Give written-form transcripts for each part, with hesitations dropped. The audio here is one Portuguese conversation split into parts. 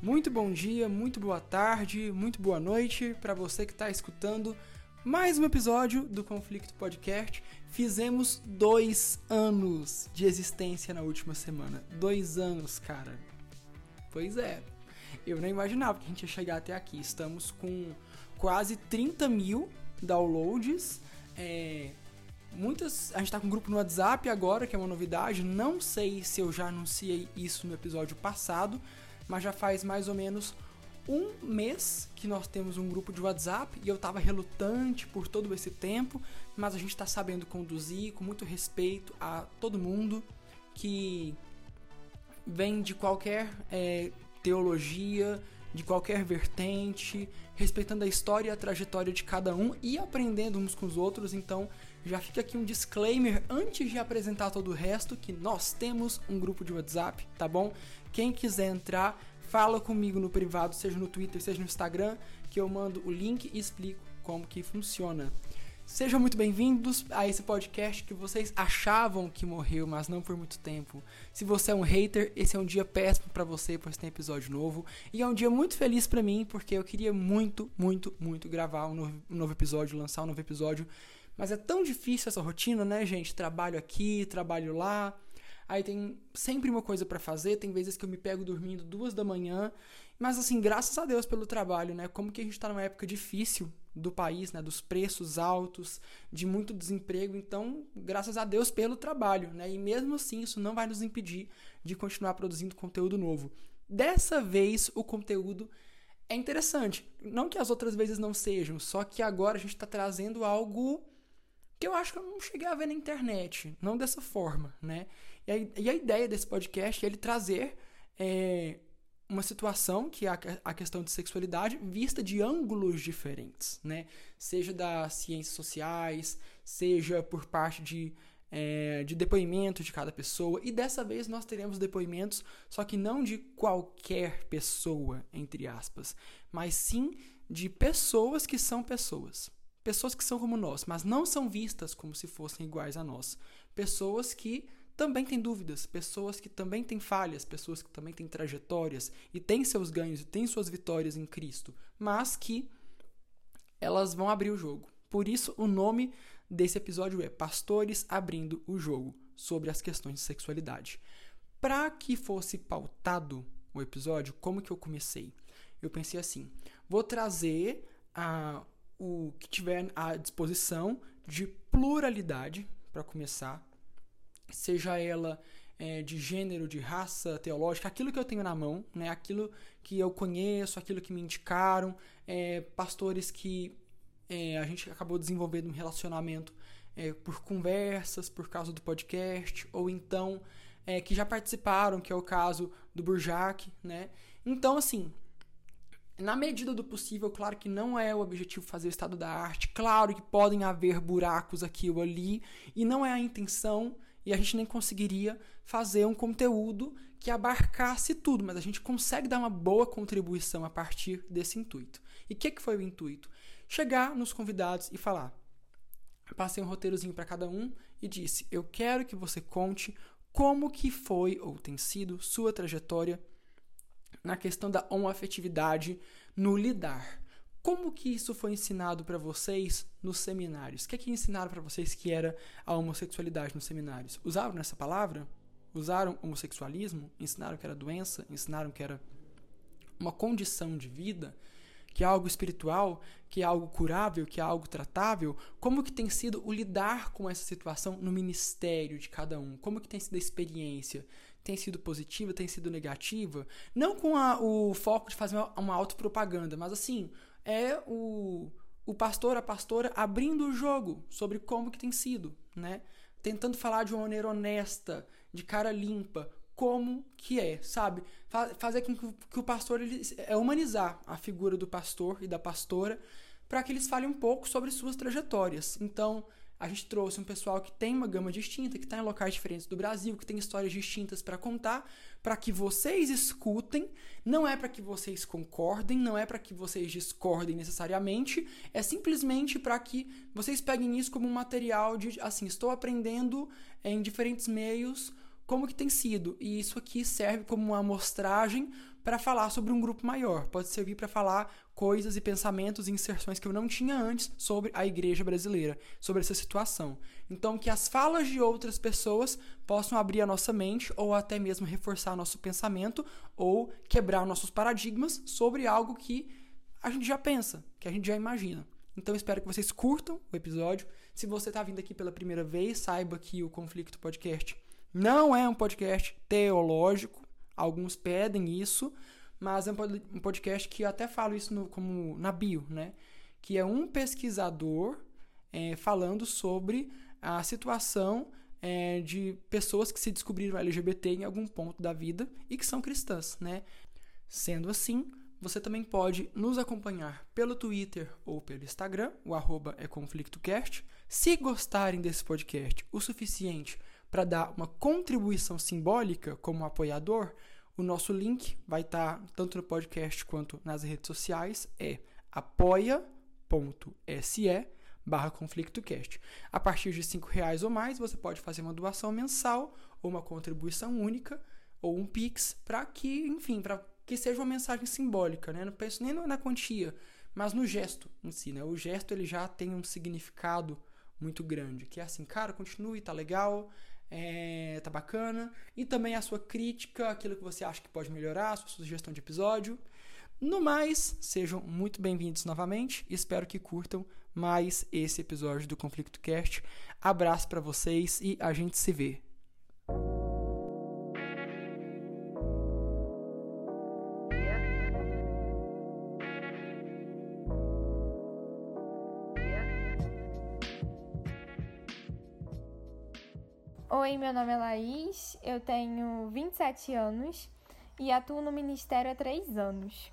Muito bom dia, muito boa tarde, muito boa noite para você que está escutando mais um episódio do Conflito Podcast. Fizemos 2 anos de existência na última semana. 2 anos, cara. Pois é, eu não imaginava que a gente ia chegar até aqui. Estamos com quase 30 mil downloads. A gente tá com um grupo no WhatsApp agora, que é uma novidade. Não sei se eu já anunciei isso no episódio passado, mas já faz mais ou menos um mês que nós temos um grupo de WhatsApp e eu tava relutante por todo esse tempo, mas a gente tá sabendo conduzir com muito respeito a todo mundo que vem de qualquer teologia, de qualquer vertente, respeitando a história e a trajetória de cada um e aprendendo uns com os outros. Então já fica aqui um disclaimer antes de apresentar todo o resto, que nós temos um grupo de WhatsApp, tá bom? Quem quiser entrar, fala comigo no privado, seja no Twitter, seja no Instagram, que eu mando o link e explico como que funciona. Sejam muito bem-vindos a esse podcast que vocês achavam que morreu, mas não por muito tempo. Se você é um hater, esse é um dia péssimo pra você, pois tem episódio novo. E é um dia muito feliz pra mim, porque eu queria muito, muito, muito gravar um novo episódio, lançar um novo episódio. Mas é tão difícil essa rotina, né, gente? Trabalho aqui, trabalho lá. Aí tem sempre uma coisa pra fazer, tem vezes que eu me pego dormindo 2 da manhã. Mas assim, graças a Deus pelo trabalho, né? Como que a gente tá numa época difícil do país, né, dos preços altos, de muito desemprego, então graças a Deus pelo trabalho, né, e mesmo assim isso não vai nos impedir de continuar produzindo conteúdo novo. Dessa vez o conteúdo é interessante, não que as outras vezes não sejam, só que agora a gente está trazendo algo que eu acho que eu não cheguei a ver na internet, não dessa forma, né, e a ideia desse podcast é ele trazer uma situação que é a questão de sexualidade vista de ângulos diferentes, né? Seja das ciências sociais, seja por parte de depoimentos de cada pessoa. E dessa vez nós teremos depoimentos, só que não de qualquer pessoa, entre aspas, mas sim de pessoas que são pessoas. Pessoas que são como nós, mas não são vistas como se fossem iguais a nós. Pessoas que também tem dúvidas, pessoas que também têm falhas, pessoas que também têm trajetórias e têm seus ganhos e têm suas vitórias em Cristo, mas que elas vão abrir o jogo. Por isso, o nome desse episódio é Pastores Abrindo o Jogo, sobre as questões de sexualidade. Para que fosse pautado o episódio, como que eu comecei? Eu pensei assim, vou trazer o que tiver à disposição de pluralidade, para começar, seja ela de gênero, de raça, teológica, aquilo que eu tenho na mão, né? Aquilo que eu conheço, aquilo que me indicaram, pastores que a gente acabou desenvolvendo um relacionamento por conversas, por causa do podcast, ou então que já participaram, que é o caso do Burjack, né? Então, assim, na medida do possível, claro que não é o objetivo fazer o estado da arte, claro que podem haver buracos aqui ou ali, e não é a intenção. E a gente nem conseguiria fazer um conteúdo que abarcasse tudo, mas a gente consegue dar uma boa contribuição a partir desse intuito. E o que foi o intuito? Chegar nos convidados e falar. Eu passei um roteirozinho para cada um e disse, eu quero que você conte como que foi ou tem sido sua trajetória na questão da homoafetividade no lidar. Como que isso foi ensinado para vocês nos seminários? O que é que ensinaram para vocês que era a homossexualidade nos seminários? Usaram essa palavra? Usaram homossexualismo? Ensinaram que era doença? Ensinaram que era uma condição de vida? Que é algo espiritual? Que é algo curável? Que é algo tratável? Como que tem sido o lidar com essa situação no ministério de cada um? Como que tem sido a experiência? Tem sido positiva? Tem sido negativa? Não com o foco de fazer uma autopropaganda, mas assim, é o pastor, a pastora abrindo o jogo sobre como que tem sido, né? Tentando falar de uma maneira honesta, de cara limpa, como que é, sabe? Fazer com que o pastor, humanizar a figura do pastor e da pastora para que eles falem um pouco sobre suas trajetórias. Então, a gente trouxe um pessoal que tem uma gama distinta, que está em locais diferentes do Brasil, que tem histórias distintas para contar, para que vocês escutem. Não é para que vocês concordem, não é para que vocês discordem necessariamente, é simplesmente para que vocês peguem isso como um material de, assim, estou aprendendo em diferentes meios como que tem sido. E isso aqui serve como uma amostragem para falar sobre um grupo maior, pode servir para falar coisas e pensamentos e inserções que eu não tinha antes sobre a igreja brasileira, sobre essa situação. Então, que as falas de outras pessoas possam abrir a nossa mente ou até mesmo reforçar nosso pensamento ou quebrar nossos paradigmas sobre algo que a gente já pensa, que a gente já imagina. Então, espero que vocês curtam o episódio. Se você está vindo aqui pela primeira vez, saiba que o Conflito Podcast não é um podcast teológico. Alguns pedem isso, mas é um podcast que eu até falo isso como na bio, né? Que é um pesquisador falando sobre a situação de pessoas que se descobriram LGBT em algum ponto da vida e que são cristãs, né? Sendo assim, você também pode nos acompanhar pelo Twitter ou pelo Instagram, o arroba é ConflictoCast. Se gostarem desse podcast o suficiente para dar uma contribuição simbólica como apoiador, o nosso link vai estar tanto no podcast quanto nas redes sociais, é apoia.se/ConflictoCast. A partir de R$5 ou mais, você pode fazer uma doação mensal ou uma contribuição única ou um Pix para que, enfim, para que seja uma mensagem simbólica, né? Não penso nem na quantia, mas no gesto em si, né? O gesto ele já tem um significado muito grande, que é assim, cara, continue, tá legal, tá bacana, e também a sua crítica, aquilo que você acha que pode melhorar, a sua sugestão de episódio. No mais, sejam muito bem-vindos novamente, espero que curtam mais esse episódio do Conflito Cast. Abraço pra vocês e a gente se vê. Oi, meu nome é Laís, eu tenho 27 anos e atuo no ministério há 3 anos.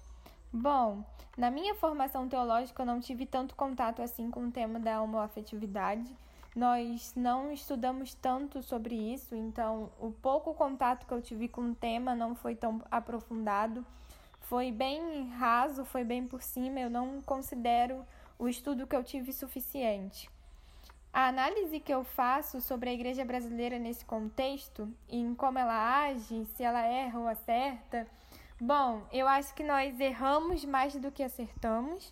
Bom, na minha formação teológica eu não tive tanto contato assim com o tema da homoafetividade. Nós não estudamos tanto sobre isso, então o pouco contato que eu tive com o tema não foi tão aprofundado. Foi bem raso, foi bem por cima, eu não considero o estudo que eu tive suficiente. A análise que eu faço sobre a igreja brasileira nesse contexto, em como ela age, se ela erra ou acerta, bom, eu acho que nós erramos mais do que acertamos,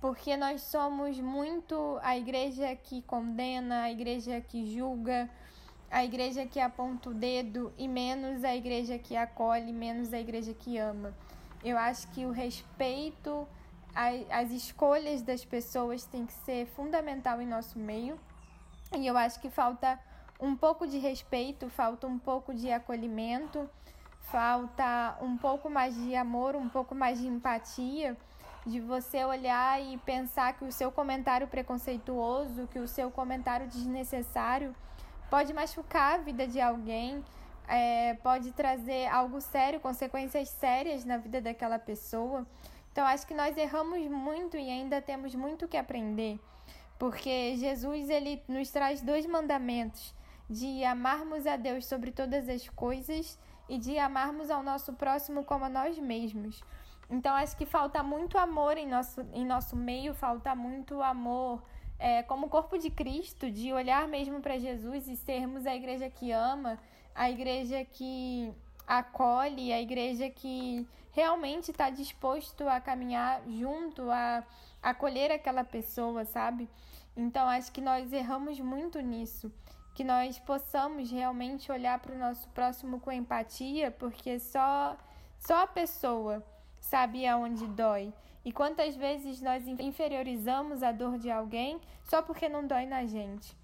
porque nós somos muito a igreja que condena, a igreja que julga, a igreja que aponta o dedo e menos a igreja que acolhe, menos a igreja que ama. Eu acho que o respeito às escolhas das pessoas tem que ser fundamental em nosso meio. E eu acho que falta um pouco de respeito, falta um pouco de acolhimento, falta um pouco mais de amor, um pouco mais de empatia, de você olhar e pensar que o seu comentário preconceituoso, que o seu comentário desnecessário pode machucar a vida de alguém, pode trazer algo sério, consequências sérias na vida daquela pessoa. Então, acho que nós erramos muito e ainda temos muito que aprender. Porque Jesus ele nos traz 2 mandamentos, de amarmos a Deus sobre todas as coisas e de amarmos ao nosso próximo como a nós mesmos. Então, acho que falta muito amor em nosso meio, falta muito amor como corpo de Cristo, de olhar mesmo para Jesus e sermos a igreja que ama, a igreja que acolhe, a igreja que realmente está disposto a caminhar junto, a acolher aquela pessoa, sabe? Então, acho que nós erramos muito nisso, que nós possamos realmente olhar para o nosso próximo com empatia, porque só a pessoa sabe aonde dói. E quantas vezes nós inferiorizamos a dor de alguém só porque não dói na gente.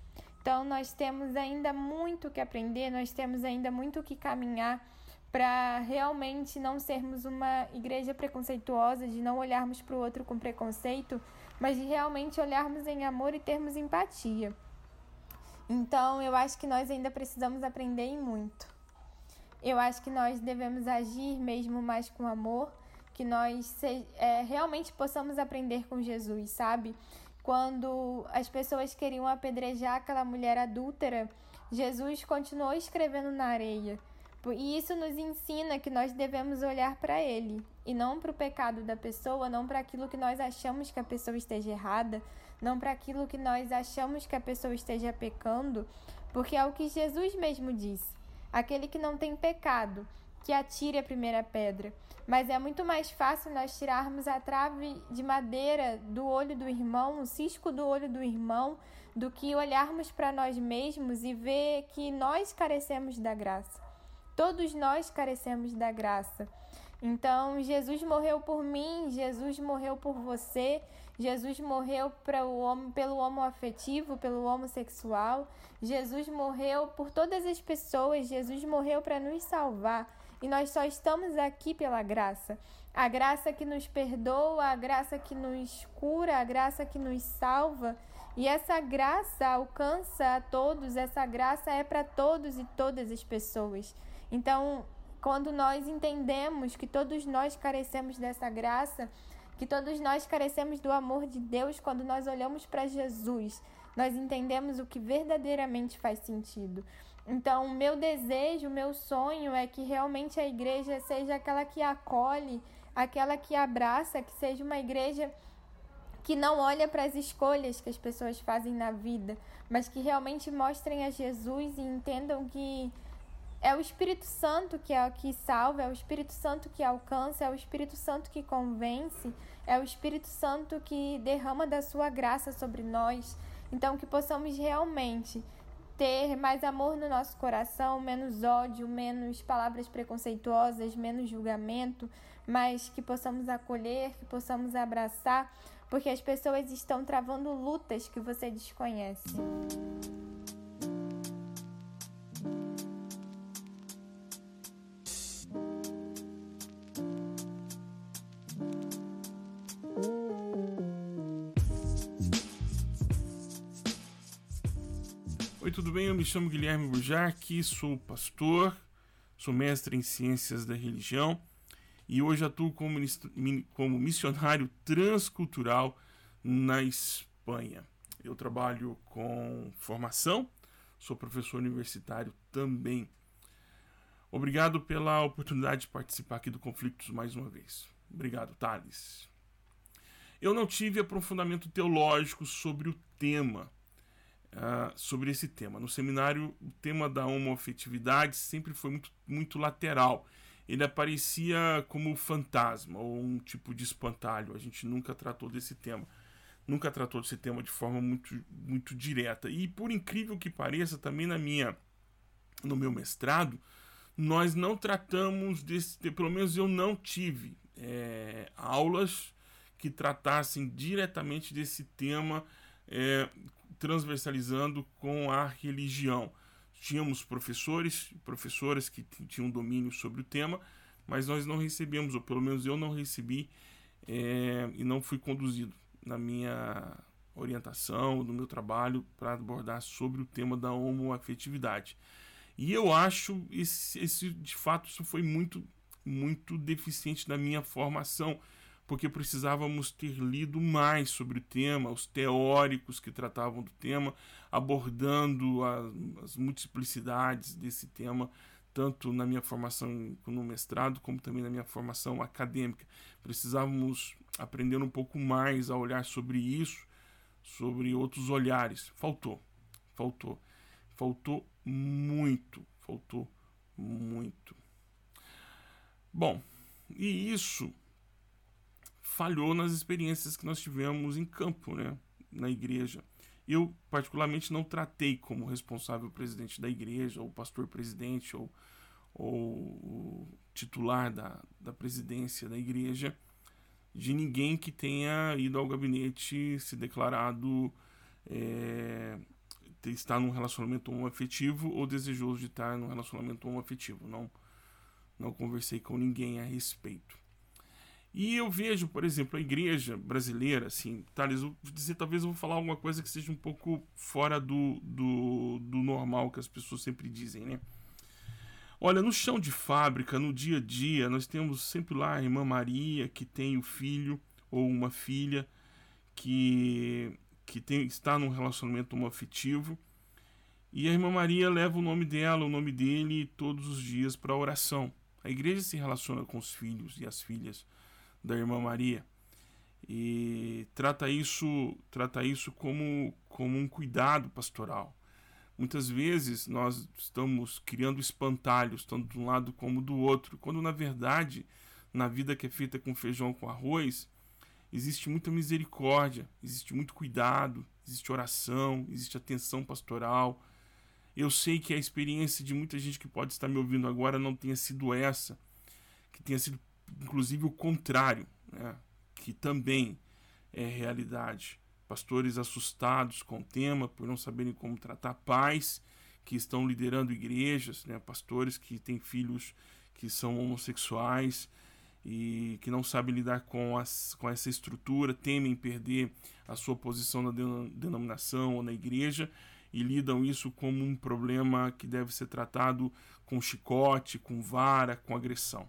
Então, nós temos ainda muito que aprender, nós temos ainda muito que caminhar para realmente não sermos uma igreja preconceituosa, de não olharmos para o outro com preconceito, mas de realmente olharmos em amor e termos empatia. Então, eu acho que nós ainda precisamos aprender e muito. Eu acho que nós devemos agir mesmo mais com amor, que nós realmente possamos aprender com Jesus, sabe? Quando as pessoas queriam apedrejar aquela mulher adúltera, Jesus continuou escrevendo na areia. E isso nos ensina que nós devemos olhar para ele e não para o pecado da pessoa, não para aquilo que nós achamos que a pessoa esteja errada, não para aquilo que nós achamos que a pessoa esteja pecando, porque é o que Jesus mesmo disse. Aquele que não tem pecado, que atire a primeira pedra, mas é muito mais fácil nós tirarmos a trave de madeira do olho do irmão, o cisco do olho do irmão, do que olharmos para nós mesmos e ver que nós carecemos da graça. Todos nós carecemos da graça. Então, Jesus morreu por mim, Jesus morreu por você, Jesus morreu pelo homoafetivo, pelo homossexual, Jesus morreu por todas as pessoas, Jesus morreu para nos salvar. E nós só estamos aqui pela graça. A graça que nos perdoa, a graça que nos cura, a graça que nos salva. E essa graça alcança a todos, essa graça é para todos e todas as pessoas. Então, quando nós entendemos que todos nós carecemos dessa graça, que todos nós carecemos do amor de Deus, quando nós olhamos para Jesus, nós entendemos o que verdadeiramente faz sentido. Então, o meu desejo, o meu sonho é que realmente a igreja seja aquela que acolhe, aquela que abraça, que seja uma igreja que não olha para as escolhas que as pessoas fazem na vida, mas que realmente mostrem a Jesus e entendam que é o Espírito Santo que salva, é o Espírito Santo que alcança, é o Espírito Santo que convence, é o Espírito Santo que derrama da sua graça sobre nós. Então, que possamos realmente ter mais amor no nosso coração, menos ódio, menos palavras preconceituosas, menos julgamento, mas que possamos acolher, que possamos abraçar, porque as pessoas estão travando lutas que você desconhece. Oi, tudo bem? Eu me chamo Guilherme Burjack, sou pastor, sou mestre em Ciências da Religião e hoje atuo como missionário transcultural na Espanha. Eu trabalho com formação, sou professor universitário também. Obrigado pela oportunidade de participar aqui do Conflitos mais uma vez. Obrigado, Thales. Eu não tive aprofundamento teológico sobre o tema. Sobre esse tema. No seminário, o tema da homoafetividade sempre foi muito lateral. Ele aparecia como fantasma ou um tipo de espantalho. A gente nunca tratou desse tema. Nunca tratou desse tema de forma muito direta. E por incrível que pareça, também no meu mestrado, nós não tratamos desse tema, pelo menos eu não tive aulas que tratassem diretamente desse tema, transversalizando com a religião. Tínhamos professores e professoras que tinham domínio sobre o tema, mas nós não recebemos, ou pelo menos eu não recebi, e não fui conduzido na minha orientação, no meu trabalho, para abordar sobre o tema da homoafetividade. E eu acho, de fato, isso foi muito deficiente na minha formação, porque precisávamos ter lido mais sobre o tema, os teóricos que tratavam do tema, abordando as multiplicidades desse tema, tanto na minha formação no mestrado, como também na minha formação acadêmica. Precisávamos aprender um pouco mais a olhar sobre isso, sobre outros olhares. Faltou muito. Bom, e isso falhou nas experiências que nós tivemos em campo, na igreja. Eu, particularmente, não tratei como responsável presidente da igreja, ou pastor-presidente, ou titular da presidência da igreja, de ninguém que tenha ido ao gabinete, se declarado estar num relacionamento homoafetivo ou desejoso de estar num relacionamento homoafetivo. Não conversei com ninguém a respeito. E eu vejo, por exemplo, a igreja brasileira, assim, talvez eu vou falar alguma coisa que seja um pouco fora do normal que as pessoas sempre dizem, Olha, no chão de fábrica, no dia a dia, nós temos sempre lá a irmã Maria, que tem o filho ou uma filha que está num relacionamento homoafetivo, e a irmã Maria leva o nome dela, o nome dele, todos os dias para a oração. A igreja se relaciona com os filhos e as filhas da irmã Maria e trata isso como um cuidado pastoral, Muitas vezes nós estamos criando espantalhos, tanto de um lado como do outro, quando na verdade, na vida que é feita com feijão com arroz, existe muita misericórdia, existe muito cuidado, existe oração, existe atenção pastoral. Eu sei que a experiência de muita gente que pode estar me ouvindo agora não tenha sido essa, que tenha sido inclusive o contrário, né? Que também é realidade. Pastores assustados com o tema, por não saberem como tratar pais que estão liderando igrejas, né? Pastores que têm filhos que são homossexuais e que não sabem lidar com essa estrutura, temem perder a sua posição na denominação ou na igreja e lidam isso como um problema que deve ser tratado com chicote, com vara, com agressão.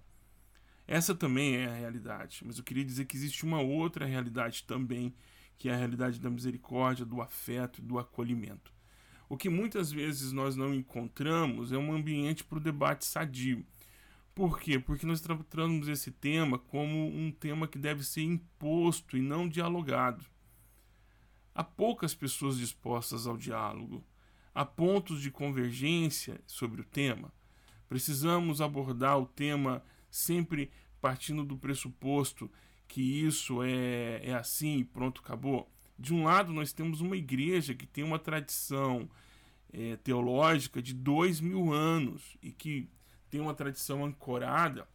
Essa também é a realidade, mas eu queria dizer que existe uma outra realidade também, que é a realidade da misericórdia, do afeto, do acolhimento. O que muitas vezes nós não encontramos é um ambiente para o debate sadio. Por quê? Porque nós tratamos esse tema como um tema que deve ser imposto e não dialogado. Há poucas pessoas dispostas ao diálogo. Há pontos de convergência sobre o tema. Precisamos abordar o tema sempre partindo do pressuposto que isso é assim e pronto, acabou. De um lado, nós temos uma igreja que tem uma tradição teológica de 2000 anos e que tem uma tradição ancorada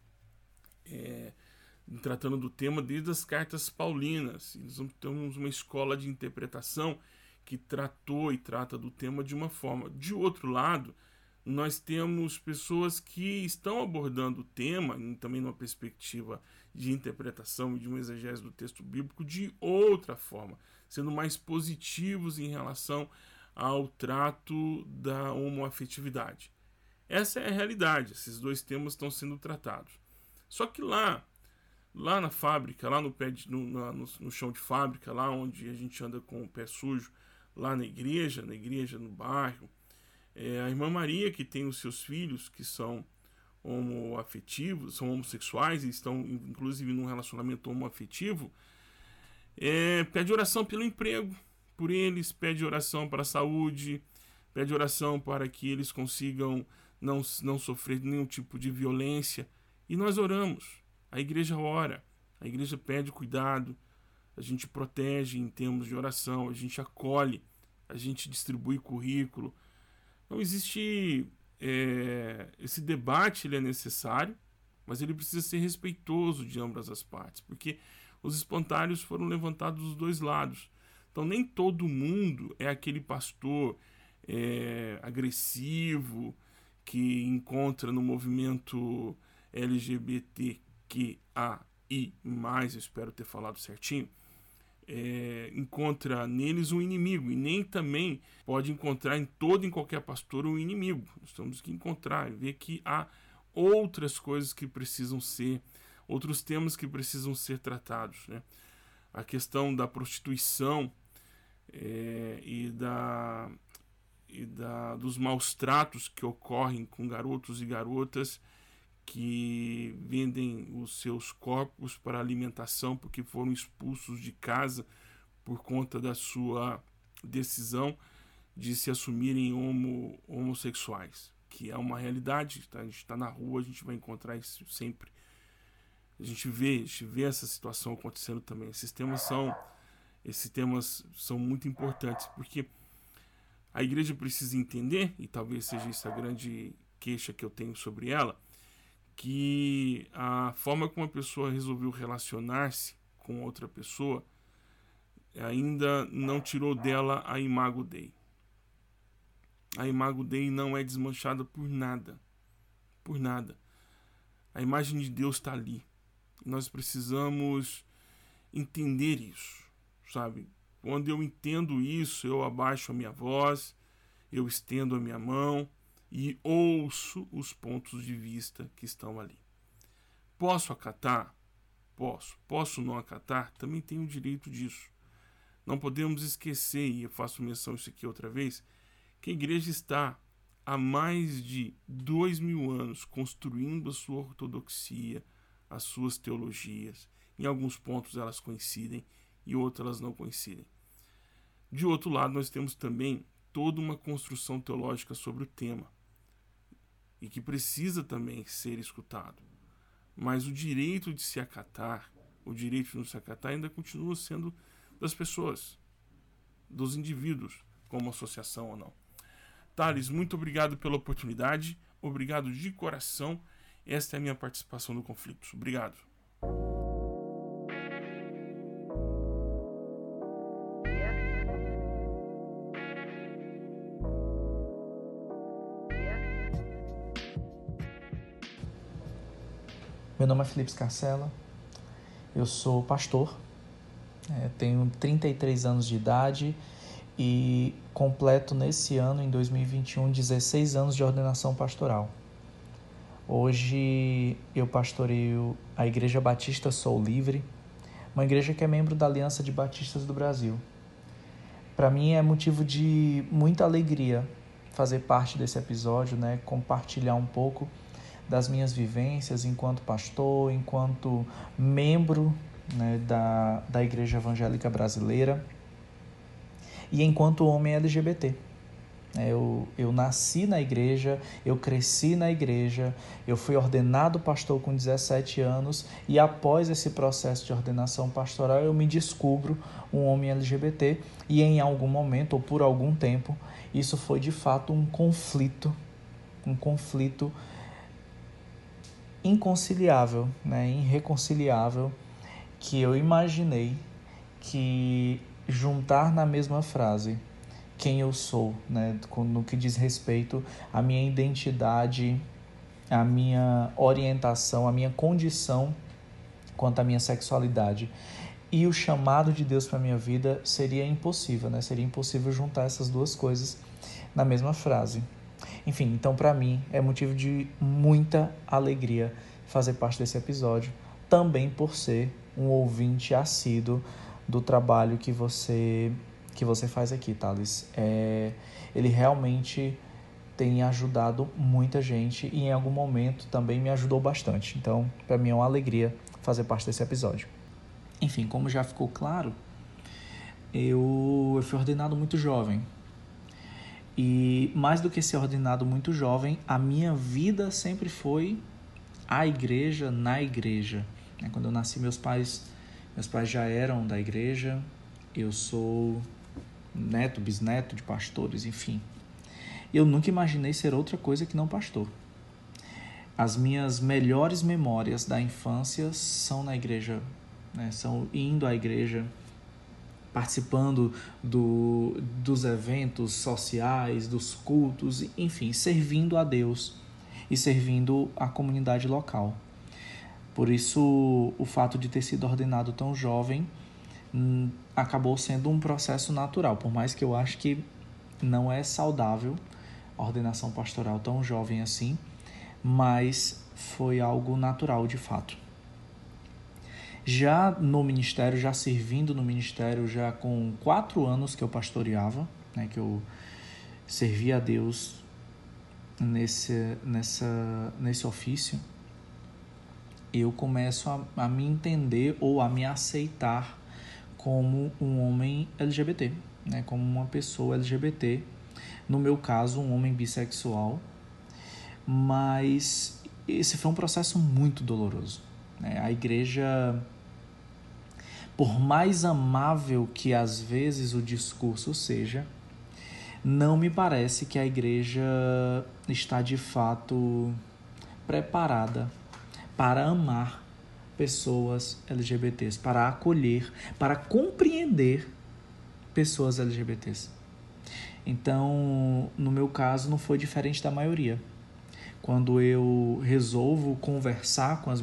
tratando do tema desde as cartas paulinas. E nós temos uma escola de interpretação que tratou e trata do tema de uma forma. De outro lado, nós temos pessoas que estão abordando o tema, também numa perspectiva de interpretação e de uma exegese do texto bíblico, de outra forma, sendo mais positivos em relação ao trato da homoafetividade. Essa é a realidade, esses dois temas estão sendo tratados. Só que lá na fábrica, lá no, pé de, no chão de fábrica, lá onde a gente anda com o pé sujo, lá na igreja, no bairro, a irmã Maria, que tem os seus filhos que são homoafetivos, são homossexuais e estão inclusive num relacionamento homoafetivo, pede oração pelo emprego, por eles, pede oração para a saúde, pede oração para que eles consigam não sofrer nenhum tipo de violência. E nós oramos, a igreja ora, a igreja pede cuidado, a gente protege em termos de oração, a gente acolhe, a gente distribui currículo. Não existe esse debate, ele é necessário, mas ele precisa ser respeitoso de ambas as partes, porque os espantalhos foram levantados dos dois lados. Então nem todo mundo é aquele pastor agressivo que encontra no movimento LGBTQAI+, eu espero ter falado certinho, encontra neles um inimigo, e nem também pode encontrar em qualquer pastor um inimigo. Nós temos que encontrar e ver que há outras coisas que precisam ser, outros temas que precisam ser tratados, né? A questão da prostituição dos maus tratos que ocorrem com garotos e garotas que vendem os seus corpos para alimentação porque foram expulsos de casa por conta da sua decisão de se assumirem homossexuais, que é uma realidade, tá? A gente está na rua, a gente vai encontrar isso sempre. A gente vê essa situação acontecendo também. Esses temas são muito importantes, porque a igreja precisa entender, e talvez seja essa a grande queixa que eu tenho sobre ela, que a forma como a pessoa resolveu relacionar-se com outra pessoa ainda não tirou dela a imago Dei. A imago Dei não é desmanchada por nada. Por nada. A imagem de Deus está ali. Nós precisamos entender isso, sabe? Quando eu entendo isso, eu abaixo a minha voz, eu estendo a minha mão, e ouço os pontos de vista que estão ali. Posso acatar? Posso. Posso não acatar? Também tenho o direito disso. Não podemos esquecer, e eu faço menção isso aqui outra vez, que a igreja está há mais de 2000 anos construindo a sua ortodoxia, as suas teologias. Em alguns pontos elas coincidem, e outras elas não coincidem. De outro lado, nós temos também toda uma construção teológica sobre o tema e que precisa também ser escutado. Mas o direito de se acatar, o direito de não se acatar ainda continua sendo das pessoas, dos indivíduos, como associação ou não. Thales, muito obrigado pela oportunidade, obrigado de coração. Esta é a minha participação no Conflito. Obrigado. Meu nome é Felipe Carcela, eu sou pastor, tenho 33 anos de idade e completo nesse ano, em 2021, 16 anos de ordenação pastoral. Hoje eu pastoreio a Igreja Batista Sou Livre, uma igreja que é membro da Aliança de Batistas do Brasil. Para mim é motivo de muita alegria fazer parte desse episódio, compartilhar um pouco das minhas vivências enquanto pastor, enquanto membro da Igreja Evangélica Brasileira e enquanto homem LGBT. Eu nasci na igreja, eu cresci na igreja, eu fui ordenado pastor com 17 anos e após esse processo de ordenação pastoral eu me descubro um homem LGBT e em algum momento ou por algum tempo isso foi de fato um conflito inconciliável, irreconciliável, que eu imaginei que juntar na mesma frase quem eu sou, no que diz respeito à minha identidade, à minha orientação, à minha condição quanto à minha sexualidade e o chamado de Deus para a minha vida seria impossível, Seria impossível juntar essas duas coisas na mesma frase. Enfim, então para mim é motivo de muita alegria fazer parte desse episódio, também por ser um ouvinte assíduo do trabalho que você faz aqui, Thales. Ele realmente tem ajudado muita gente e em algum momento também me ajudou bastante. Então, para mim é uma alegria fazer parte desse episódio. Enfim, como já ficou claro, eu fui ordenado muito jovem. E mais do que ser ordenado muito jovem, a minha vida sempre foi a igreja, na igreja. Quando eu nasci, meus pais já eram da igreja. Eu sou neto, bisneto de pastores, enfim. Eu nunca imaginei ser outra coisa que não pastor. As minhas melhores memórias da infância são na igreja, são indo à igreja, participando dos eventos sociais, dos cultos, enfim, servindo a Deus e servindo a comunidade local. Por isso, o fato de ter sido ordenado tão jovem acabou sendo um processo natural, por mais que eu acho que não é saudável a ordenação pastoral tão jovem assim, mas foi algo natural de fato. Já no ministério, já servindo no ministério, já com 4 anos que eu pastoreava, que eu servia a Deus nesse ofício, eu começo a me entender ou a me aceitar como um homem LGBT, como uma pessoa LGBT, no meu caso, um homem bissexual, mas esse foi um processo muito doloroso. A igreja, por mais amável que às vezes o discurso seja, não me parece que a igreja está de fato preparada para amar pessoas LGBTs, para acolher, para compreender pessoas LGBTs. Então, no meu caso, não foi diferente da maioria. Quando eu resolvo conversar com os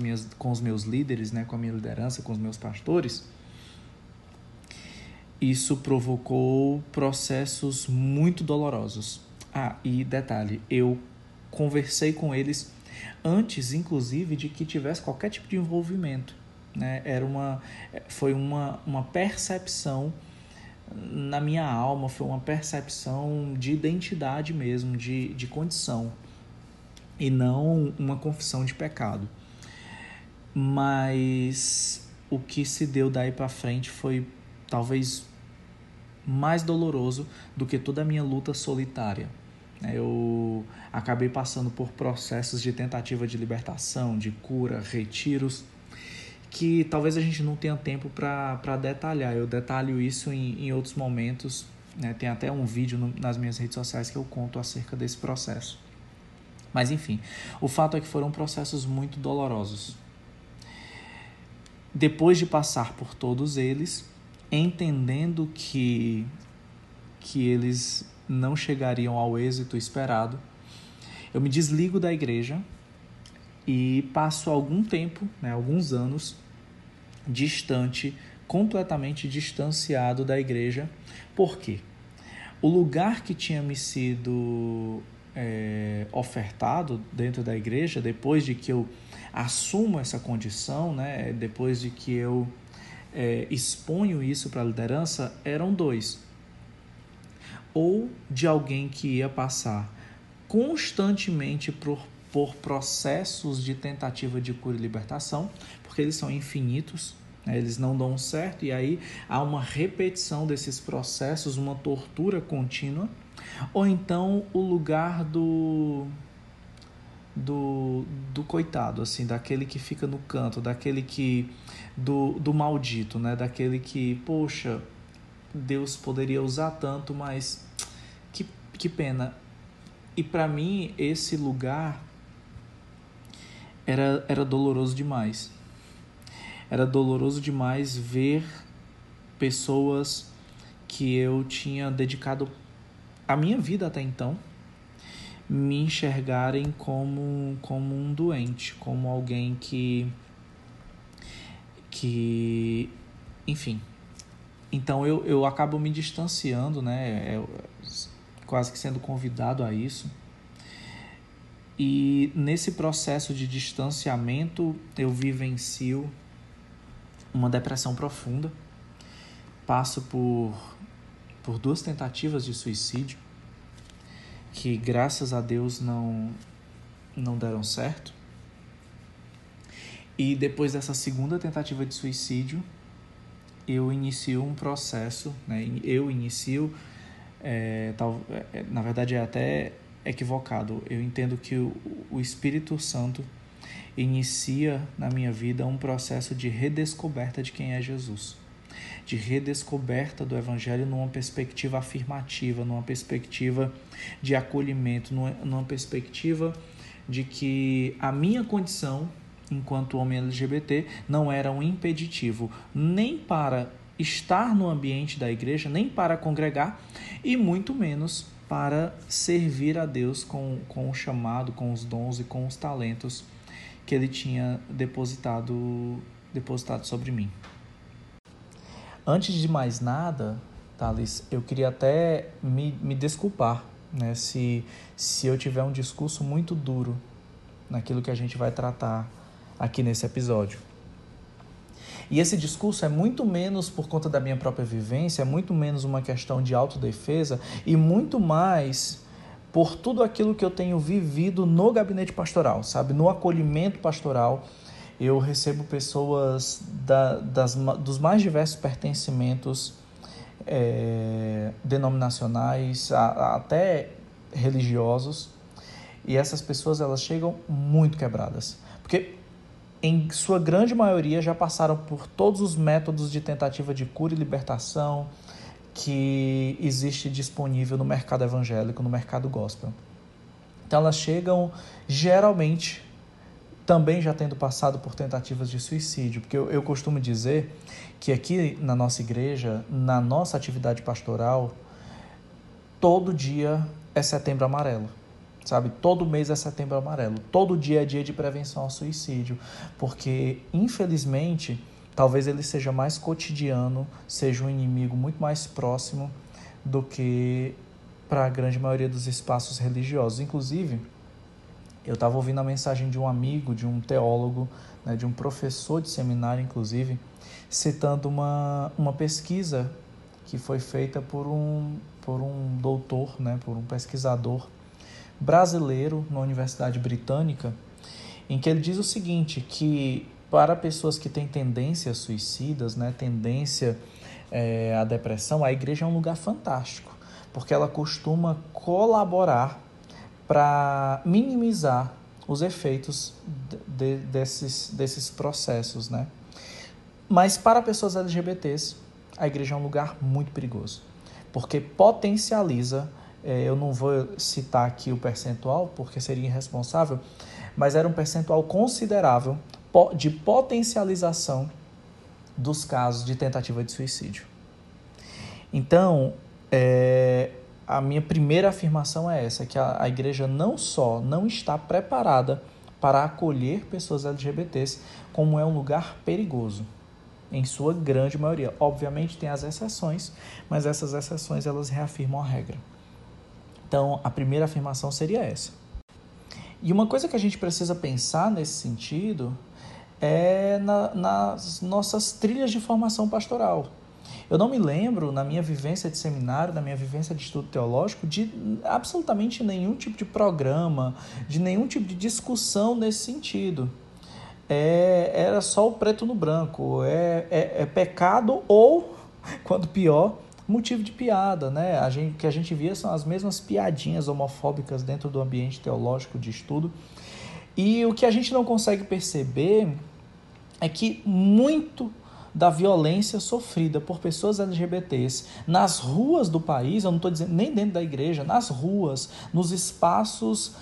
meus líderes, com a minha liderança, com os meus pastores, isso provocou processos muito dolorosos. Ah, e detalhe, eu conversei com eles antes, inclusive, de que tivesse qualquer tipo de envolvimento. Foi uma percepção na minha alma, foi uma percepção de identidade mesmo, de condição, e não uma confissão de pecado. Mas o que se deu daí para frente foi talvez mais doloroso do que toda a minha luta solitária. Eu acabei passando por processos de tentativa de libertação, de cura, retiros, que talvez a gente não tenha tempo para detalhar. Eu detalho isso em outros momentos, né? Tem até um vídeo nas minhas redes sociais que eu conto acerca desse processo. Mas enfim, o fato é que foram processos muito dolorosos. Depois de passar por todos eles, entendendo que eles não chegariam ao êxito esperado, eu me desligo da igreja e passo algum tempo, né, alguns anos, distante, completamente distanciado da igreja. Por quê? O lugar que tinha me sido ofertado dentro da igreja, depois de que eu assumo essa condição, né, depois de que eu exponho isso para a liderança, eram dois. Ou de alguém que ia passar constantemente por processos de tentativa de cura e libertação, porque eles são infinitos, né? Eles não dão certo, e aí há uma repetição desses processos, uma tortura contínua, ou então o lugar do coitado, assim, daquele que fica no canto, daquele que do maldito, né? Daquele que, poxa, Deus poderia usar tanto, mas que pena. E para mim esse lugar era doloroso demais. Era doloroso demais ver pessoas que eu tinha dedicado a minha vida até então me enxergarem como um doente, como alguém que enfim. Então eu acabo me distanciando, né? Quase que sendo convidado a isso. E nesse processo de distanciamento eu vivencio uma depressão profunda. Passo por duas tentativas de suicídio que, graças a Deus, não deram certo. E depois dessa segunda tentativa de suicídio, eu inicio um processo, né? Eu inicio, na verdade é até equivocado, eu entendo que o Espírito Santo inicia na minha vida um processo de redescoberta de quem é Jesus, de redescoberta do Evangelho numa perspectiva afirmativa, numa perspectiva de acolhimento, numa perspectiva de que a minha condição enquanto homem LGBT não era um impeditivo nem para estar no ambiente da igreja, nem para congregar, e muito menos para servir a Deus com o chamado, com os dons e com os talentos que ele tinha depositado sobre mim. Antes de mais nada, Thales, eu queria até me desculpar, né, se eu tiver um discurso muito duro naquilo que a gente vai tratar aqui nesse episódio. E esse discurso é muito menos por conta da minha própria vivência, é muito menos uma questão de autodefesa e muito mais por tudo aquilo que eu tenho vivido no gabinete pastoral, sabe? No acolhimento pastoral, eu recebo pessoas dos mais diversos pertencimentos denominacionais, até religiosos, e essas pessoas, elas chegam muito quebradas, porque em sua grande maioria já passaram por todos os métodos de tentativa de cura e libertação que existe disponível no mercado evangélico, no mercado gospel. Então elas chegam geralmente também já tendo passado por tentativas de suicídio, porque eu costumo dizer que aqui na nossa igreja, na nossa atividade pastoral, todo dia é setembro amarelo. Sabe, todo mês é setembro amarelo, todo dia é dia de prevenção ao suicídio, porque, infelizmente, talvez ele seja mais cotidiano, seja um inimigo muito mais próximo do que para a grande maioria dos espaços religiosos. Inclusive, eu estava ouvindo a mensagem de um amigo, de um teólogo, né, de um professor de seminário, inclusive, citando uma pesquisa que foi feita por um doutor, né, por um pesquisador brasileiro na Universidade Britânica, em que ele diz o seguinte, que para pessoas que têm tendências suicidas, né, tendência a depressão, a igreja é um lugar fantástico, porque ela costuma colaborar para minimizar os efeitos desses processos, né? Mas para pessoas LGBTs, a igreja é um lugar muito perigoso, porque potencializa, eu não vou citar aqui o percentual, porque seria irresponsável, mas era um percentual considerável de potencialização dos casos de tentativa de suicídio. Então, a minha primeira afirmação é essa, que a igreja não só não está preparada para acolher pessoas LGBTs, como é um lugar perigoso, em sua grande maioria. Obviamente tem as exceções, mas essas exceções elas reafirmam a regra. Então, a primeira afirmação seria essa. E uma coisa que a gente precisa pensar nesse sentido é nas nossas trilhas de formação pastoral. Eu não me lembro, na minha vivência de seminário, na minha vivência de estudo teológico, de absolutamente nenhum tipo de programa, de nenhum tipo de discussão nesse sentido. Era só o preto no branco, é pecado ou, quando pior, motivo de piada, né? O que a gente via são as mesmas piadinhas homofóbicas dentro do ambiente teológico de estudo. E o que a gente não consegue perceber é que muito da violência sofrida por pessoas LGBTs nas ruas do país, eu não estou dizendo nem dentro da igreja, nas ruas, nos espaços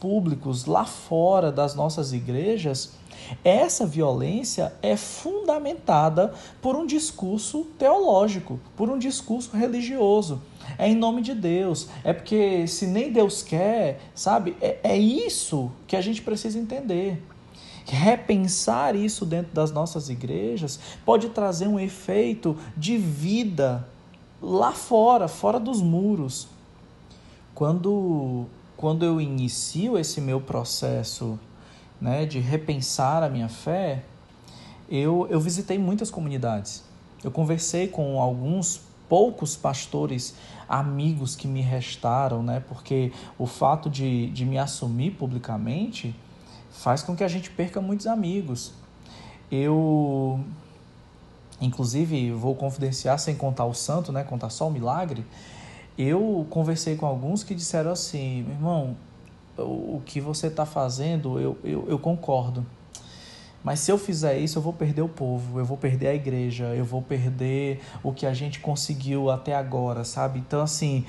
públicos, lá fora das nossas igrejas, essa violência é fundamentada por um discurso teológico, por um discurso religioso. É em nome de Deus, é porque se nem Deus quer, sabe? É isso que a gente precisa entender. Repensar isso dentro das nossas igrejas pode trazer um efeito de vida lá fora, fora dos muros. Quando eu inicio esse meu processo, né, de repensar a minha fé, eu visitei muitas comunidades. Eu conversei com alguns poucos pastores amigos que me restaram, né, porque o fato de me assumir publicamente faz com que a gente perca muitos amigos. Eu, inclusive, vou confidenciar sem contar o santo, né? Contar só o milagre. Eu conversei com alguns que disseram assim, meu irmão, o que você está fazendo, eu concordo. Mas se eu fizer isso, eu vou perder o povo, eu vou perder a igreja, eu vou perder o que a gente conseguiu até agora, sabe? Então, assim,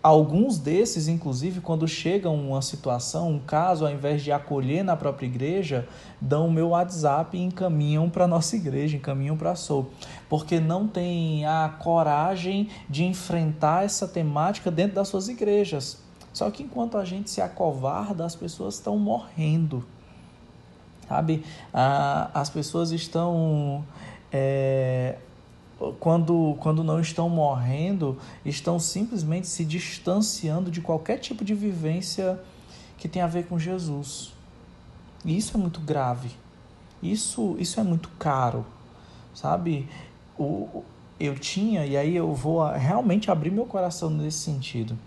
alguns desses, inclusive, quando chega uma situação, um caso, ao invés de acolher na própria igreja, dão o meu WhatsApp e encaminham para a nossa igreja, encaminham para a Sou, porque não tem a coragem de enfrentar essa temática dentro das suas igrejas. Só que enquanto a gente se acovarda, as pessoas estão morrendo. Sabe, as pessoas estão, quando não estão morrendo, estão simplesmente se distanciando de qualquer tipo de vivência que tem a ver com Jesus. E isso é muito grave, isso é muito caro, sabe? Eu tinha, e aí eu vou realmente abrir meu coração nesse sentido.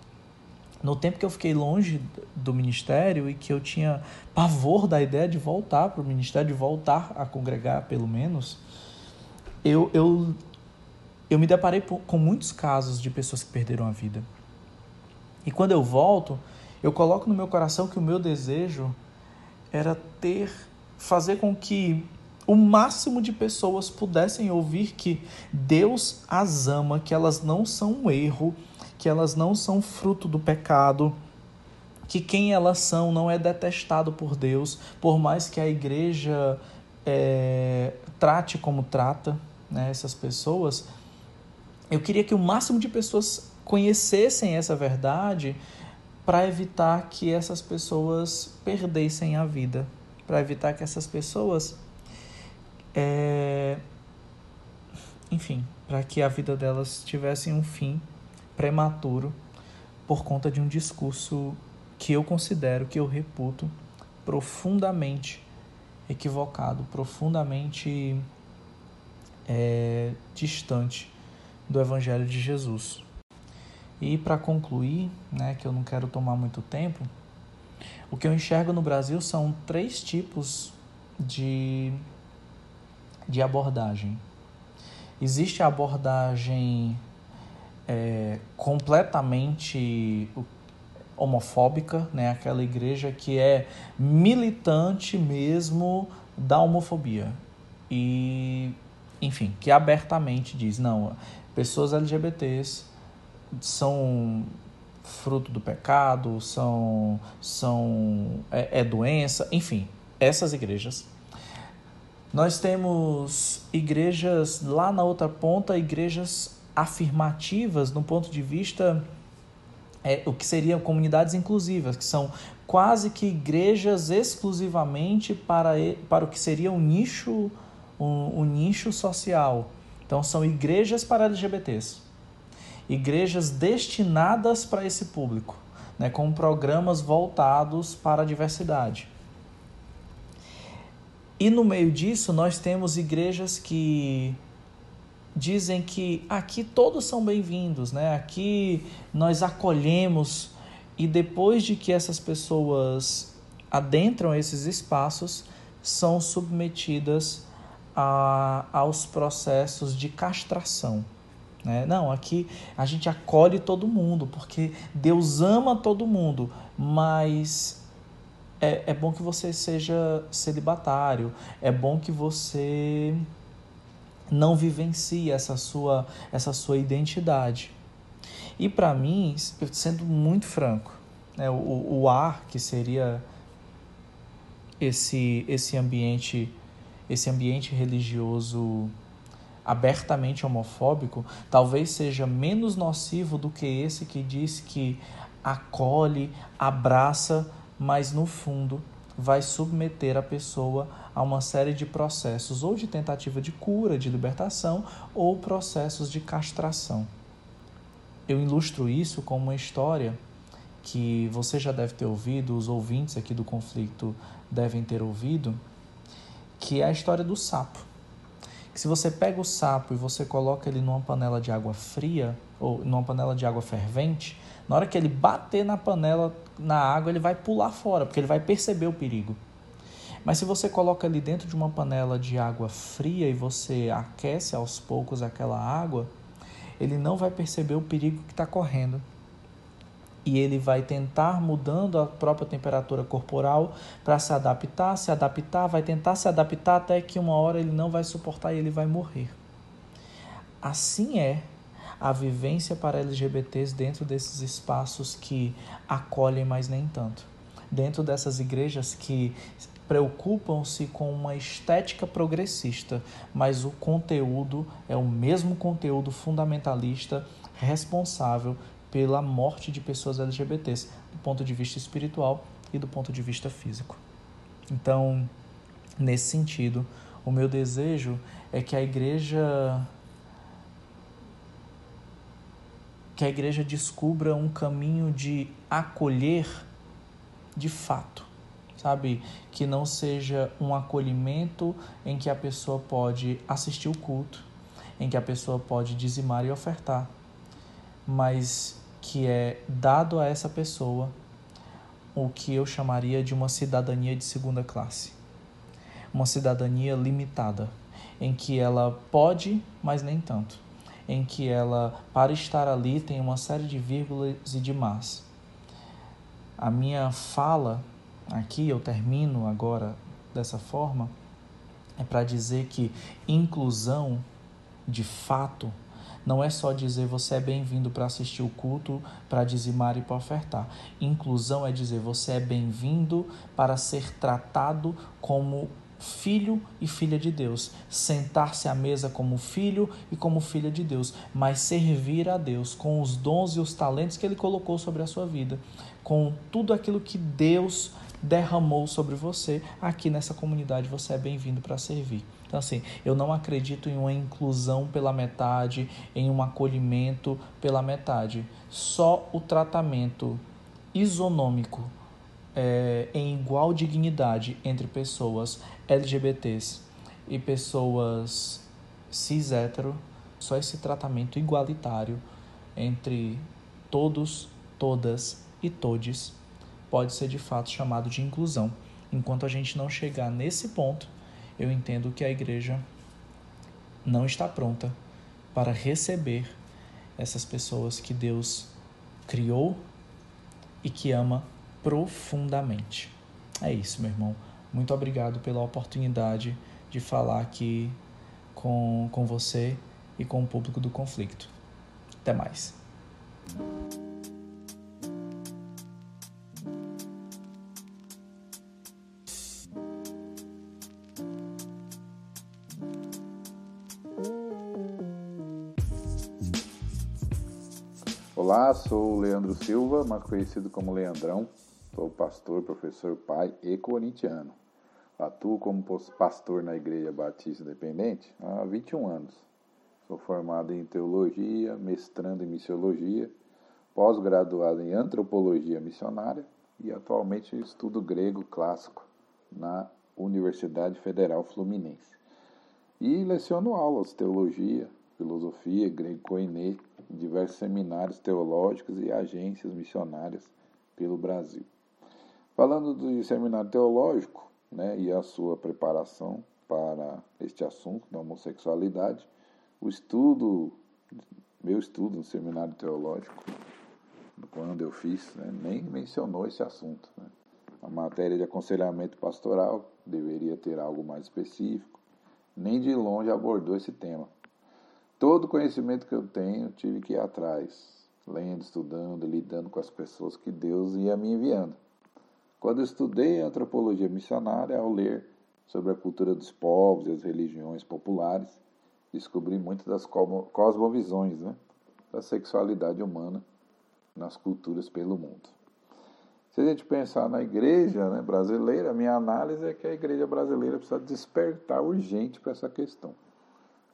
No tempo que eu fiquei longe do ministério e que eu tinha pavor da ideia de voltar para o ministério, de voltar a congregar, pelo menos, eu me deparei com muitos casos de pessoas que perderam a vida. E quando eu volto, eu coloco no meu coração que o meu desejo era fazer com que o máximo de pessoas pudessem ouvir que Deus as ama, que elas não são um erro, que elas não são fruto do pecado, que quem elas são não é detestado por Deus, por mais que a igreja trate como trata, né, essas pessoas. Eu queria que o máximo de pessoas conhecessem essa verdade para evitar que essas pessoas perdessem a vida, para evitar que essas pessoas... Enfim, para que a vida delas tivesse um fim prematuro por conta de um discurso que eu considero, que eu reputo, profundamente equivocado, profundamente distante do Evangelho de Jesus. E para concluir, né, que eu não quero tomar muito tempo, o que eu enxergo no Brasil são três tipos de abordagem. Existe a abordagem completamente homofóbica, né? Aquela igreja que é militante mesmo da homofobia. E, enfim, que abertamente diz, não, pessoas LGBTs são fruto do pecado, é doença, enfim, essas igrejas. Nós temos igrejas lá na outra ponta, igrejas afirmativas no ponto de vista, o que seriam comunidades inclusivas, que são quase que igrejas exclusivamente para o que seria um nicho social. Então, são igrejas para LGBTs, igrejas destinadas para esse público, né, com programas voltados para a diversidade. E no meio disso, nós temos igrejas que dizem que aqui todos são bem-vindos, né? Aqui nós acolhemos, e depois de que essas pessoas adentram esses espaços, são submetidas aos processos de castração. Né? Não, aqui a gente acolhe todo mundo, porque Deus ama todo mundo, mas... É bom que você seja celibatário, é bom que você não vivencie essa sua identidade. E para mim, sendo muito franco, né, o ar que seria esse ambiente religioso abertamente homofóbico, talvez seja menos nocivo do que esse que diz que acolhe, abraça, mas no fundo vai submeter a pessoa a uma série de processos, ou de tentativa de cura, de libertação, ou processos de castração. Eu ilustro isso com uma história que você já deve ter ouvido, os ouvintes aqui do Conflito devem ter ouvido, que é a história do sapo. Que se você pega o sapo e você coloca ele numa panela de água fria, ou numa panela de água fervente, na hora que ele bater na panela, na água, ele vai pular fora, porque ele vai perceber o perigo. Mas se você coloca ele dentro de uma panela de água fria e você aquece aos poucos aquela água, ele não vai perceber o perigo que está correndo. E ele vai tentar mudando a própria temperatura corporal para se adaptar, até que uma hora ele não vai suportar e ele vai morrer. Assim é a vivência para LGBTs dentro desses espaços que acolhem, mas nem tanto. Dentro dessas igrejas que preocupam-se com uma estética progressista, mas o conteúdo é o mesmo conteúdo fundamentalista responsável pela morte de pessoas LGBTs, do ponto de vista espiritual e do ponto de vista físico. Então, nesse sentido, o meu desejo é que a igreja descubra um caminho de acolher de fato, sabe? Que não seja um acolhimento em que a pessoa pode assistir o culto, em que a pessoa pode dizimar e ofertar, mas que é dado a essa pessoa o que eu chamaria de uma cidadania de segunda classe, uma cidadania limitada, em que ela pode, mas nem tanto, em que ela, para estar ali, tem uma série de vírgulas e de mas. A minha fala aqui, eu termino agora dessa forma, é para dizer que inclusão, de fato, não é só dizer você é bem-vindo para assistir o culto, para dizimar e para ofertar. Inclusão é dizer você é bem-vindo para ser tratado como filho e filha de Deus, sentar-se à mesa como filho e como filha de Deus, mas servir a Deus com os dons e os talentos que Ele colocou sobre a sua vida, com tudo aquilo que Deus derramou sobre você. Aqui nessa comunidade você é bem-vindo para servir. Então, assim, eu não acredito em uma inclusão pela metade, em um acolhimento pela metade. Só o tratamento isonômico, em igual dignidade entre pessoas LGBTs e pessoas cis hétero, só esse tratamento igualitário entre todos, todas e todes pode ser de fato chamado de inclusão. Enquanto a gente não chegar nesse ponto, eu entendo que a igreja não está pronta para receber essas pessoas que Deus criou e que ama profundamente. É isso, meu irmão. Muito obrigado pela oportunidade de falar aqui com você e com o público do Conflito. Até mais. Olá, sou o Leandro Silva, mais conhecido como Leandrão. Sou pastor, professor, pai e corintiano. Atuo como pastor na Igreja Batista Independente há 21 anos. Sou formado em teologia, mestrando em missiologia, pós-graduado em antropologia missionária e atualmente estudo grego clássico na Universidade Federal Fluminense. E leciono aulas de teologia, filosofia, grego koiné em diversos seminários teológicos e agências missionárias pelo Brasil. Falando do seminário teológico, e a sua preparação para este assunto da homossexualidade, meu estudo no seminário teológico, quando eu fiz, nem mencionou esse assunto. A matéria de aconselhamento pastoral deveria ter algo mais específico, nem de longe abordou esse tema. Todo conhecimento que eu tenho, tive que ir atrás, lendo, estudando, lidando com as pessoas que Deus ia me enviando. Quando eu estudei antropologia missionária, ao ler sobre a cultura dos povos e as religiões populares, descobri muitas das cosmovisões da sexualidade humana nas culturas pelo mundo. Se a gente pensar na igreja brasileira, a minha análise é que a igreja brasileira precisa despertar urgente para essa questão.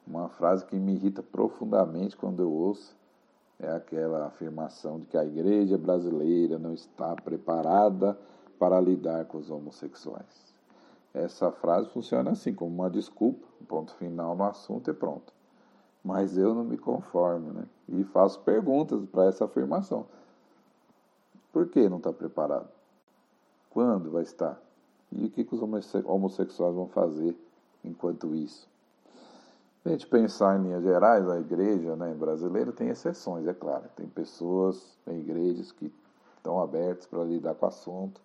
Uma frase que me irrita profundamente quando eu ouço é aquela afirmação de que a igreja brasileira não está preparada para lidar com os homossexuais. Essa frase funciona assim, como uma desculpa, um ponto final no assunto e pronto. Mas eu não me conformo, e faço perguntas para essa afirmação. Por que não está preparado? Quando vai estar? E o que os homossexuais vão fazer enquanto isso? Se a gente pensar em linhas gerais, a igreja brasileira tem exceções, é claro. Tem pessoas, tem igrejas que estão abertas para lidar com o assunto,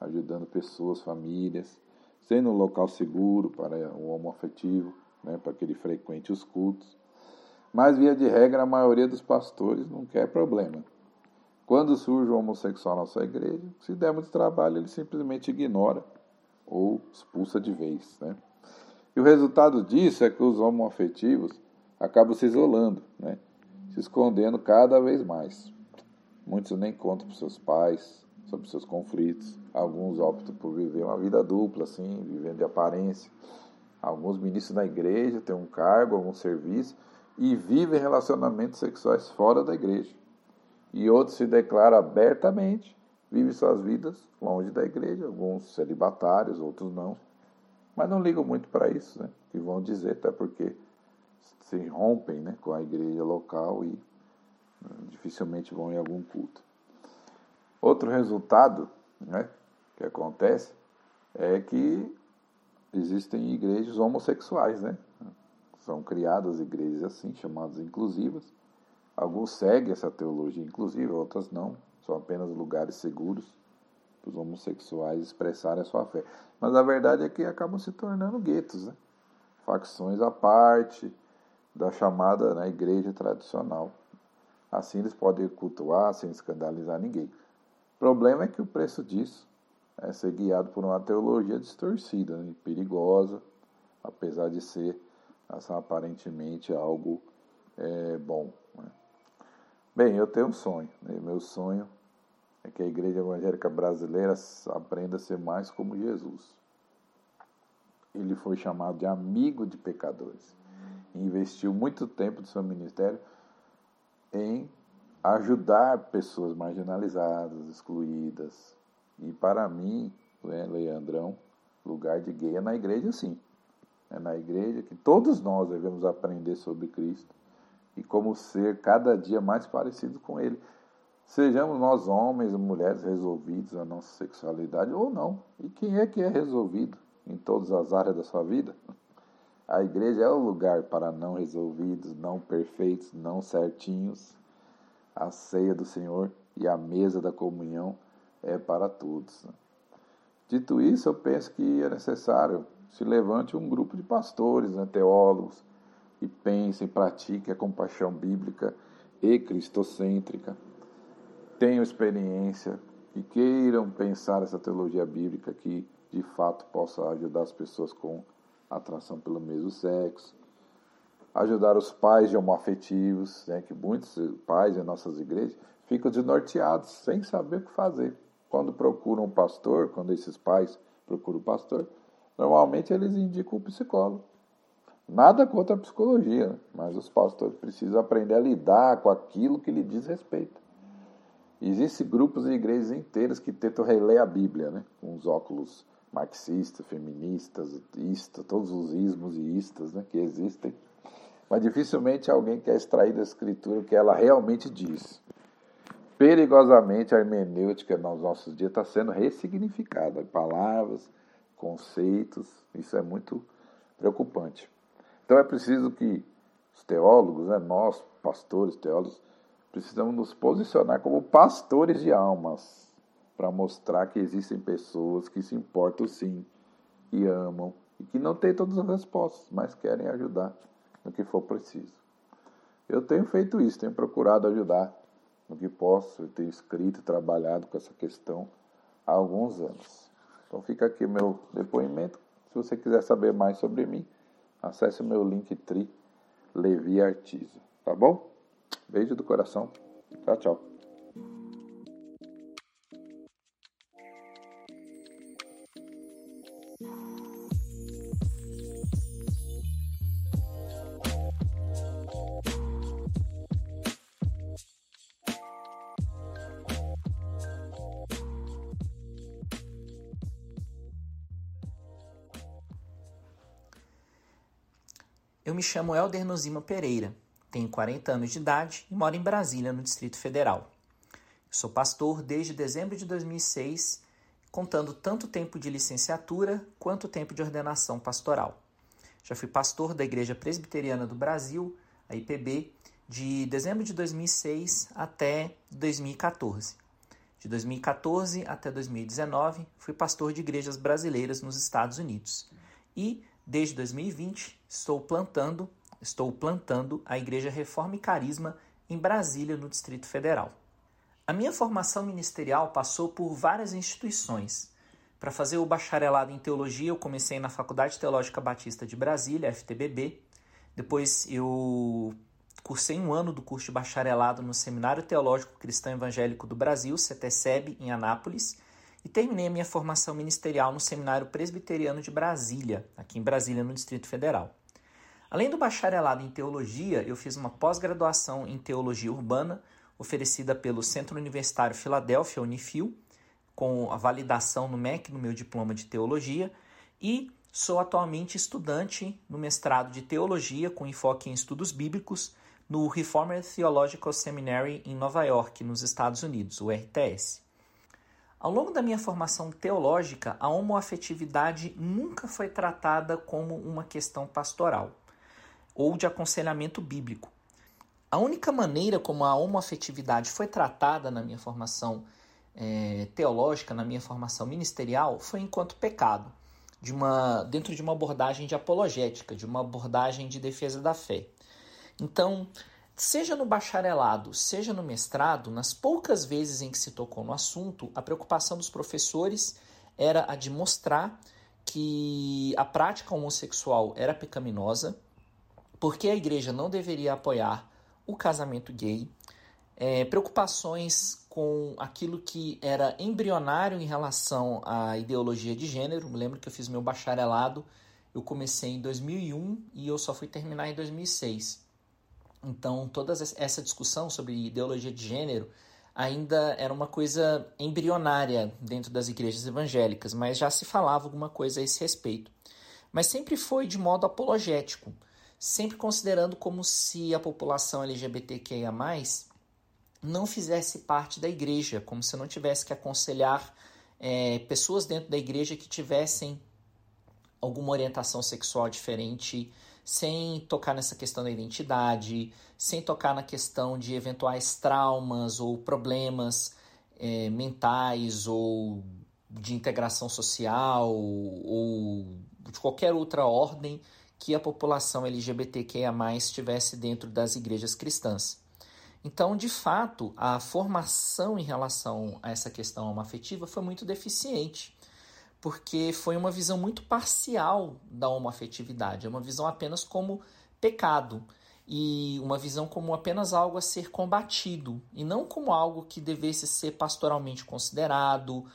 ajudando pessoas, famílias, sendo um local seguro para o homoafetivo, para que ele frequente os cultos. Mas, via de regra, a maioria dos pastores não quer problema. Quando surge um homossexual na sua igreja, se der muito trabalho, ele simplesmente ignora ou expulsa de vez. E o resultado disso é que os homoafetivos acabam se isolando, se escondendo cada vez mais. Muitos nem contam para seus pais sobre seus conflitos, alguns optam por viver uma vida dupla, vivendo de aparência. Alguns ministros da igreja têm um cargo, algum serviço, e vivem relacionamentos sexuais fora da igreja. E outros se declaram abertamente, vivem suas vidas longe da igreja, alguns celibatários, outros não. Mas não ligam muito para isso, que vão dizer, até porque se rompem com a igreja local e dificilmente vão em algum culto. Outro resultado que acontece é que existem igrejas homossexuais. São criadas igrejas assim, chamadas inclusivas. Alguns seguem essa teologia inclusiva, outras não. São apenas lugares seguros para os homossexuais expressarem a sua fé. Mas a verdade é que acabam se tornando guetos, facções à parte da chamada igreja tradicional. Assim eles podem cultuar sem escandalizar ninguém. O problema é que o preço disso é ser guiado por uma teologia distorcida, perigosa, apesar de ser aparentemente algo bom. Bem, eu tenho um sonho. Meu sonho é que a Igreja Evangélica Brasileira aprenda a ser mais como Jesus. Ele foi chamado de amigo de pecadores. E investiu muito tempo do seu ministério em ajudar pessoas marginalizadas, excluídas. E para mim, Leandrão, lugar de gay é na igreja, sim. É na igreja que todos nós devemos aprender sobre Cristo e como ser cada dia mais parecido com Ele. Sejamos nós homens ou mulheres resolvidos à nossa sexualidade ou não. E quem é que é resolvido em todas as áreas da sua vida? A igreja é o lugar para não resolvidos, não perfeitos, não certinhos. A ceia do Senhor e a mesa da comunhão é para todos. Dito isso, eu penso que é necessário se levante um grupo de pastores, teólogos, que pensem e pratiquem a compaixão bíblica e cristocêntrica, tenham experiência e queiram pensar essa teologia bíblica que, de fato, possa ajudar as pessoas com atração pelo mesmo sexo, ajudar os pais de homoafetivos, que muitos pais em nossas igrejas ficam desnorteados, sem saber o que fazer. Quando procuram um pastor, quando esses pais procuram o pastor, normalmente eles indicam o psicólogo. Nada contra a psicologia, mas os pastores precisam aprender a lidar com aquilo que lhe diz respeito. Existem grupos e igrejas inteiras que tentam reler a Bíblia, com os óculos marxistas, feministas, istas, todos os ismos e istas que existem. Mas dificilmente alguém quer extrair da Escritura o que ela realmente diz. Perigosamente, a hermenêutica nos nossos dias está sendo ressignificada. Palavras, conceitos, isso é muito preocupante. Então é preciso que os teólogos, nós, pastores, teólogos, precisamos nos posicionar como pastores de almas, para mostrar que existem pessoas que se importam sim, que amam, e que não têm todas as respostas, mas querem ajudar no que for preciso. Eu tenho feito isso, tenho procurado ajudar no que posso, eu tenho escrito e trabalhado com essa questão há alguns anos. Então fica aqui meu depoimento. Se você quiser saber mais sobre mim, acesse o meu Linktree, Leviartiz, tá bom? Beijo do coração, tchau, tchau. Eu me chamo Hélder Nozima Pereira, tenho 40 anos de idade e moro em Brasília, no Distrito Federal. Eu sou pastor desde dezembro de 2006, contando tanto tempo de licenciatura quanto tempo de ordenação pastoral. Já fui pastor da Igreja Presbiteriana do Brasil, a IPB, de dezembro de 2006 até 2014. De 2014 até 2019, fui pastor de igrejas brasileiras nos Estados Unidos e, desde 2020, estou plantando a Igreja Reforma e Carisma em Brasília, no Distrito Federal. A minha formação ministerial passou por várias instituições. Para fazer o bacharelado em Teologia, eu comecei na Faculdade Teológica Batista de Brasília, FTBB. Depois eu cursei um ano do curso de bacharelado no Seminário Teológico Cristão Evangélico do Brasil, CTSEB, em Anápolis, e terminei a minha formação ministerial no Seminário Presbiteriano de Brasília, aqui em Brasília, no Distrito Federal. Além do bacharelado em Teologia, eu fiz uma pós-graduação em Teologia Urbana, oferecida pelo Centro Universitário Filadélfia, Unifil, com a validação no MEC, no meu diploma de Teologia, e sou atualmente estudante no mestrado de Teologia, com enfoque em estudos bíblicos, no Reformed Theological Seminary em Nova York, nos Estados Unidos, o RTS. Ao longo da minha formação teológica, a homoafetividade nunca foi tratada como uma questão pastoral ou de aconselhamento bíblico. A única maneira como a homoafetividade foi tratada na minha formação teológica, na minha formação ministerial, foi enquanto pecado, dentro de uma abordagem de apologética, de uma abordagem de defesa da fé. Então, seja no bacharelado, seja no mestrado, nas poucas vezes em que se tocou no assunto, a preocupação dos professores era a de mostrar que a prática homossexual era pecaminosa, porque a igreja não deveria apoiar o casamento gay, preocupações com aquilo que era embrionário em relação à ideologia de gênero. Me lembro que eu fiz meu bacharelado, eu comecei em 2001 e eu só fui terminar em 2006. Então, toda essa discussão sobre ideologia de gênero ainda era uma coisa embrionária dentro das igrejas evangélicas, mas já se falava alguma coisa a esse respeito. Mas sempre foi de modo apologético, sempre considerando como se a população LGBTQIA+, não fizesse parte da igreja, como se não tivesse que aconselhar pessoas dentro da igreja que tivessem alguma orientação sexual diferente, sem tocar nessa questão da identidade, sem tocar na questão de eventuais traumas ou problemas mentais ou de integração social ou de qualquer outra ordem que a população LGBTQIA+, estivesse dentro das igrejas cristãs. Então, de fato, a formação em relação a essa questão homoafetiva foi muito deficiente, porque foi uma visão muito parcial da homoafetividade, é uma visão apenas como pecado e uma visão como apenas algo a ser combatido e não como algo que devesse ser pastoralmente considerado,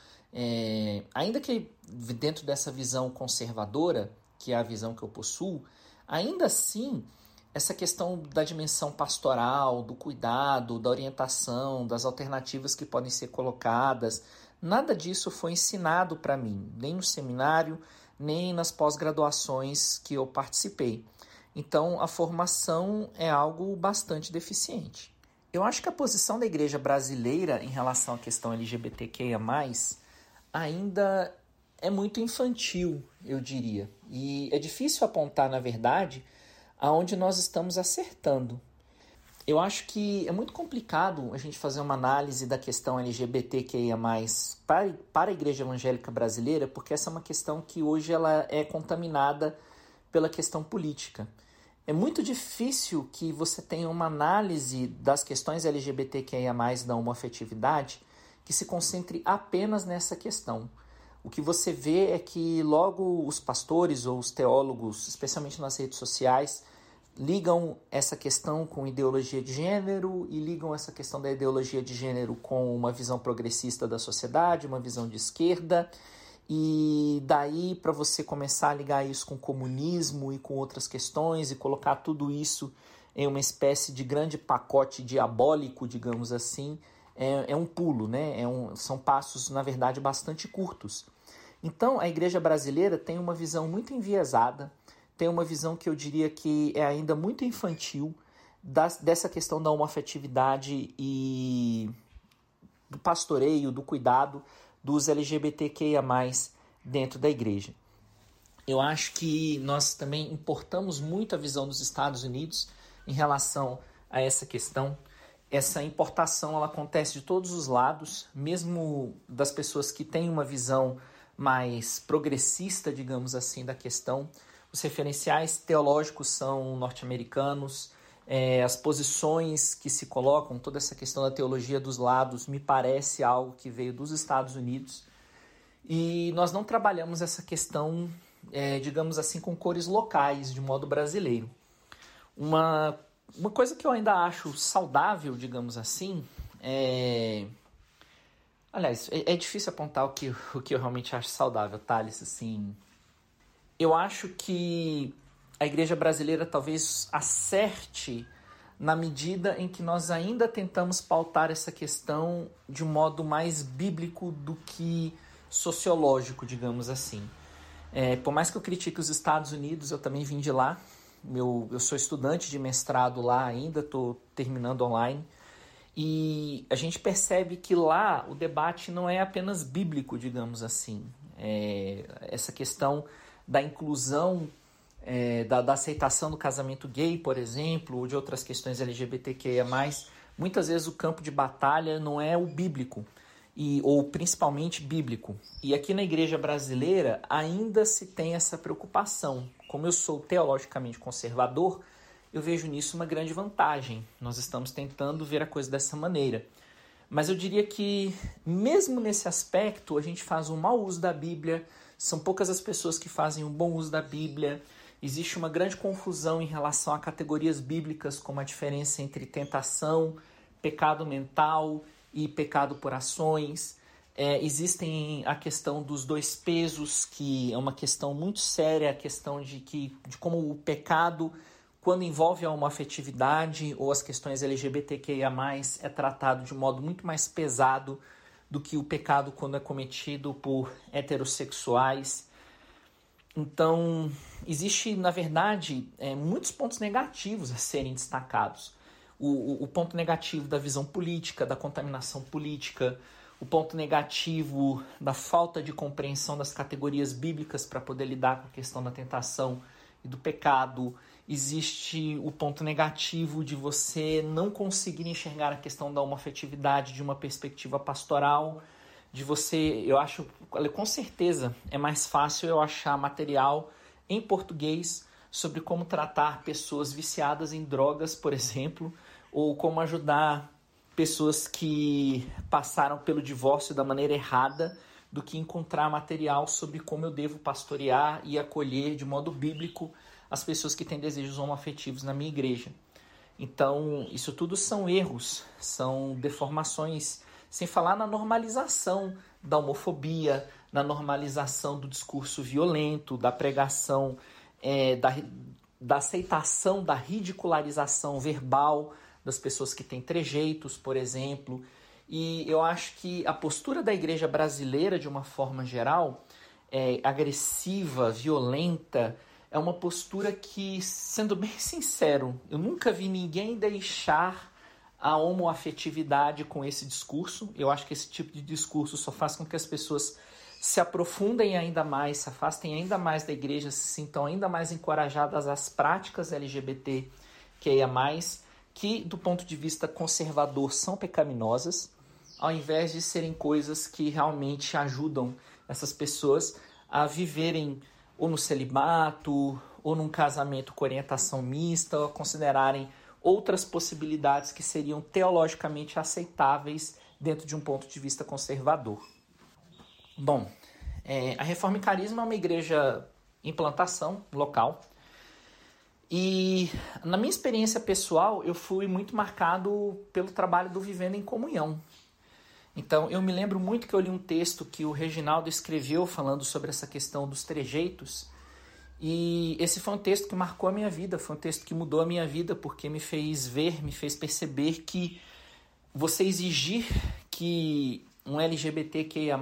ainda que dentro dessa visão conservadora, que é a visão que eu possuo, ainda assim essa questão da dimensão pastoral, do cuidado, da orientação, das alternativas que podem ser colocadas, nada disso foi ensinado para mim, nem no seminário, nem nas pós-graduações que eu participei. Então, a formação é algo bastante deficiente. Eu acho que a posição da igreja brasileira em relação à questão LGBTQIA+, ainda é muito infantil, eu diria. E é difícil apontar, na verdade, aonde nós estamos acertando. Eu acho que é muito complicado a gente fazer uma análise da questão LGBTQIA+, para a Igreja Evangélica Brasileira, porque essa é uma questão que hoje ela é contaminada pela questão política. É muito difícil que você tenha uma análise das questões LGBTQIA+, da homoafetividade, que se concentre apenas nessa questão. O que você vê é que logo os pastores ou os teólogos, especialmente nas redes sociais, ligam essa questão com ideologia de gênero e ligam essa questão da ideologia de gênero com uma visão progressista da sociedade, uma visão de esquerda. E daí, para você começar a ligar isso com comunismo e com outras questões e colocar tudo isso em uma espécie de grande pacote diabólico, digamos assim, é um pulo, né? São passos, na verdade, bastante curtos. Então, a igreja brasileira tem uma visão muito enviesada, tem uma visão que eu diria que é ainda muito infantil dessa questão da homoafetividade e do pastoreio, do cuidado dos LGBTQIA+, dentro da igreja. Eu acho que nós também importamos muito a visão dos Estados Unidos em relação a essa questão. Essa importação ela acontece de todos os lados, mesmo das pessoas que têm uma visão mais progressista, digamos assim, da questão. Os referenciais teológicos são norte-americanos, as posições que se colocam, toda essa questão da teologia dos lados, me parece algo que veio dos Estados Unidos. E nós não trabalhamos essa questão, digamos assim, com cores locais, de modo brasileiro. Uma coisa que eu ainda acho saudável, digamos assim, Aliás, é difícil apontar o que eu realmente acho saudável, Thales, assim. Eu acho que a igreja brasileira talvez acerte na medida em que nós ainda tentamos pautar essa questão de um modo mais bíblico do que sociológico, digamos assim. Por mais que eu critique os Estados Unidos, eu também vim de lá. Eu sou estudante de mestrado lá ainda, estou terminando online, e a gente percebe que lá o debate não é apenas bíblico, digamos assim. Essa questão da inclusão, da aceitação do casamento gay, por exemplo, ou de outras questões LGBTQIA+, muitas vezes o campo de batalha não é o bíblico, ou principalmente bíblico. E aqui na igreja brasileira ainda se tem essa preocupação. Como eu sou teologicamente conservador, eu vejo nisso uma grande vantagem. Nós estamos tentando ver a coisa dessa maneira. Mas eu diria que, mesmo nesse aspecto, a gente faz um mau uso da Bíblia, são poucas as pessoas que fazem um bom uso da Bíblia, existe uma grande confusão em relação a categorias bíblicas, como a diferença entre tentação, pecado mental e pecado por ações. Existem a questão dos dois pesos, que é uma questão muito séria, a questão de como o pecado, quando envolve a homoafetividade ou as questões LGBTQIA+, é tratado de um modo muito mais pesado do que o pecado quando é cometido por heterossexuais. Então, existe, na verdade, muitos pontos negativos a serem destacados. O ponto negativo da visão política, da contaminação política, o ponto negativo da falta de compreensão das categorias bíblicas para poder lidar com a questão da tentação e do pecado. Existe o ponto negativo de você não conseguir enxergar a questão da homoafetividade de uma perspectiva pastoral, de você, eu acho, com certeza, é mais fácil eu achar material em português sobre como tratar pessoas viciadas em drogas, por exemplo, ou como ajudar pessoas que passaram pelo divórcio da maneira errada, do que encontrar material sobre como eu devo pastorear e acolher de modo bíblico as pessoas que têm desejos homoafetivos na minha igreja. Então, isso tudo são erros, são deformações, sem falar na normalização da homofobia, na normalização do discurso violento, da pregação, da aceitação, da ridicularização verbal das pessoas que têm trejeitos, por exemplo. E eu acho que a postura da igreja brasileira, de uma forma geral, agressiva, violenta, é uma postura que, sendo bem sincero, eu nunca vi ninguém deixar a homoafetividade com esse discurso. Eu acho que esse tipo de discurso só faz com que as pessoas se aprofundem ainda mais, se afastem ainda mais da igreja, se sintam ainda mais encorajadas às práticas LGBT, que é mais, que do ponto de vista conservador são pecaminosas, ao invés de serem coisas que realmente ajudam essas pessoas a viverem ou no celibato, ou num casamento com orientação mista, ou a considerarem outras possibilidades que seriam teologicamente aceitáveis dentro de um ponto de vista conservador. Bom, a Reforma e Carisma é uma igreja em plantação local, e na minha experiência pessoal eu fui muito marcado pelo trabalho do Vivendo em Comunhão. Então eu me lembro muito que eu li um texto que o Reginaldo escreveu falando sobre essa questão dos trejeitos, e esse foi um texto que marcou a minha vida, foi um texto que mudou a minha vida, porque me fez ver, me fez perceber que você exigir que um LGBTQIA+,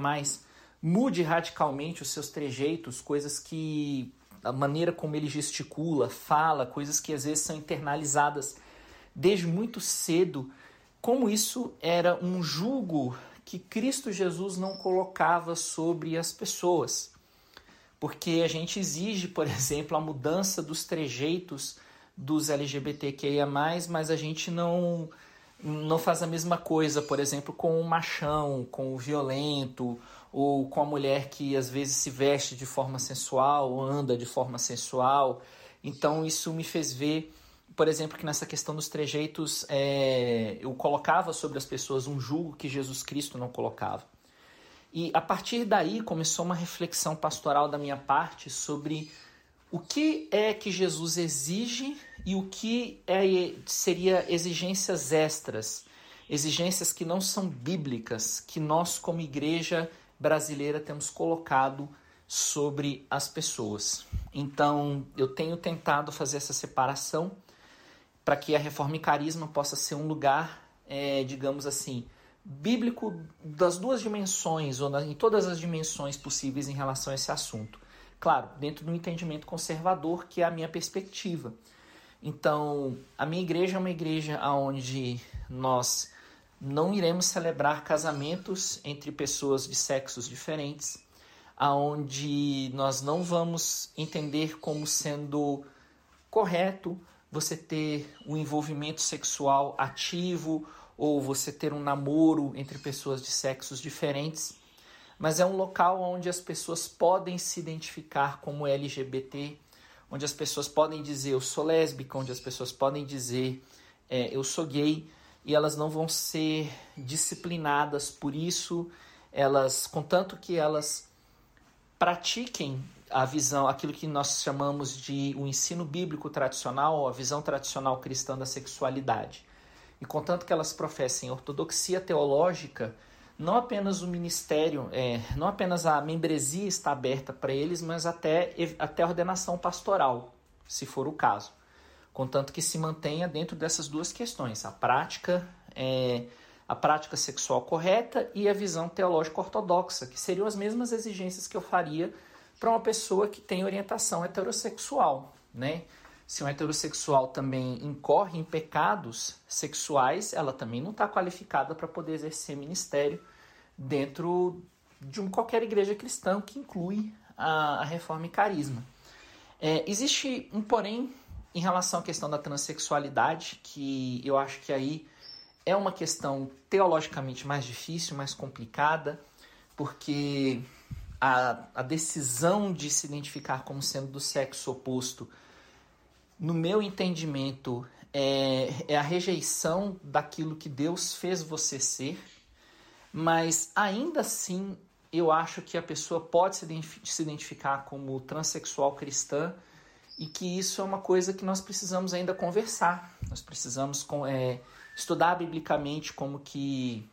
mude radicalmente os seus trejeitos, coisas que, a maneira como ele gesticula, fala, coisas que às vezes são internalizadas desde muito cedo, como isso era um jugo que Cristo Jesus não colocava sobre as pessoas. Porque a gente exige, por exemplo, a mudança dos trejeitos dos LGBTQIA+, mas a gente não faz a mesma coisa, por exemplo, com o machão, com o violento, ou com a mulher que às vezes se veste de forma sensual, ou anda de forma sensual. Então isso me fez ver, por exemplo, que nessa questão dos trejeitos, eu colocava sobre as pessoas um jugo que Jesus Cristo não colocava. E a partir daí começou uma reflexão pastoral da minha parte sobre o que é que Jesus exige e o que seria exigências extras, exigências que não são bíblicas, que nós como igreja brasileira temos colocado sobre as pessoas. Então eu tenho tentado fazer essa separação para que a Reforma e Carisma possa ser um lugar, digamos assim, bíblico das duas dimensões, ou em todas as dimensões possíveis em relação a esse assunto. Claro, dentro do entendimento conservador, que é a minha perspectiva. Então, a minha igreja é uma igreja onde nós não iremos celebrar casamentos entre pessoas de sexos diferentes, onde nós não vamos entender como sendo correto você ter um envolvimento sexual ativo ou você ter um namoro entre pessoas de sexos diferentes. Mas é um local onde as pessoas podem se identificar como LGBT, onde as pessoas podem dizer eu sou lésbica, onde as pessoas podem dizer eu sou gay, e elas não vão ser disciplinadas por isso. Elas, contanto que elas pratiquem a visão, aquilo que nós chamamos de o ensino bíblico tradicional, a visão tradicional cristã da sexualidade, e contanto que elas professem ortodoxia teológica, não apenas o ministério, não apenas a membresia está aberta para eles, mas até a ordenação pastoral, se for o caso. Contanto que se mantenha dentro dessas duas questões, a prática sexual correta e a visão teológica ortodoxa, que seriam as mesmas exigências que eu faria para uma pessoa que tem orientação heterossexual, né? Se um heterossexual também incorre em pecados sexuais, ela também não está qualificada para poder exercer ministério, dentro de qualquer igreja cristã, que inclui a Reforma e Carisma. Existe um porém em relação à questão da transexualidade, que eu acho que aí é uma questão teologicamente mais difícil, mais complicada, porque a decisão de se identificar como sendo do sexo oposto, no meu entendimento, é a rejeição daquilo que Deus fez você ser, mas ainda assim eu acho que a pessoa pode se identificar como transexual cristã, e que isso é uma coisa que nós precisamos ainda conversar. Nós precisamos estudar biblicamente como que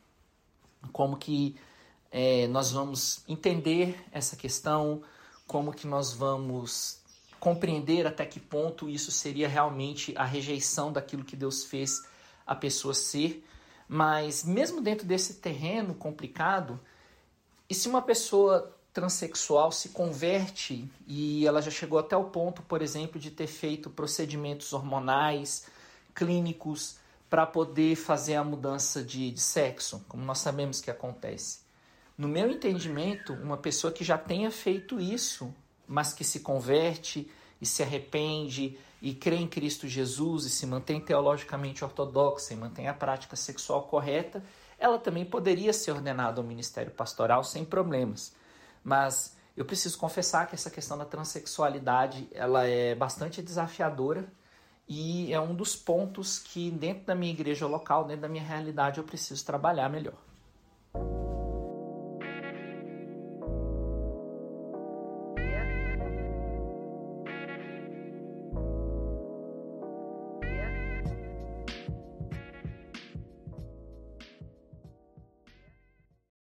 nós vamos entender essa questão, como que nós vamos compreender até que ponto isso seria realmente a rejeição daquilo que Deus fez a pessoa ser. Mas mesmo dentro desse terreno complicado, e se uma pessoa transexual se converte e ela já chegou até o ponto, por exemplo, de ter feito procedimentos hormonais, clínicos, para poder fazer a mudança de sexo, como nós sabemos que acontece. No meu entendimento, uma pessoa que já tenha feito isso, mas que se converte e se arrepende e crê em Cristo Jesus e se mantém teologicamente ortodoxa e mantém a prática sexual correta, ela também poderia ser ordenada ao ministério pastoral sem problemas. Mas eu preciso confessar que essa questão da transexualidade, ela é bastante desafiadora e é um dos pontos que dentro da minha igreja local, dentro da minha realidade, eu preciso trabalhar melhor.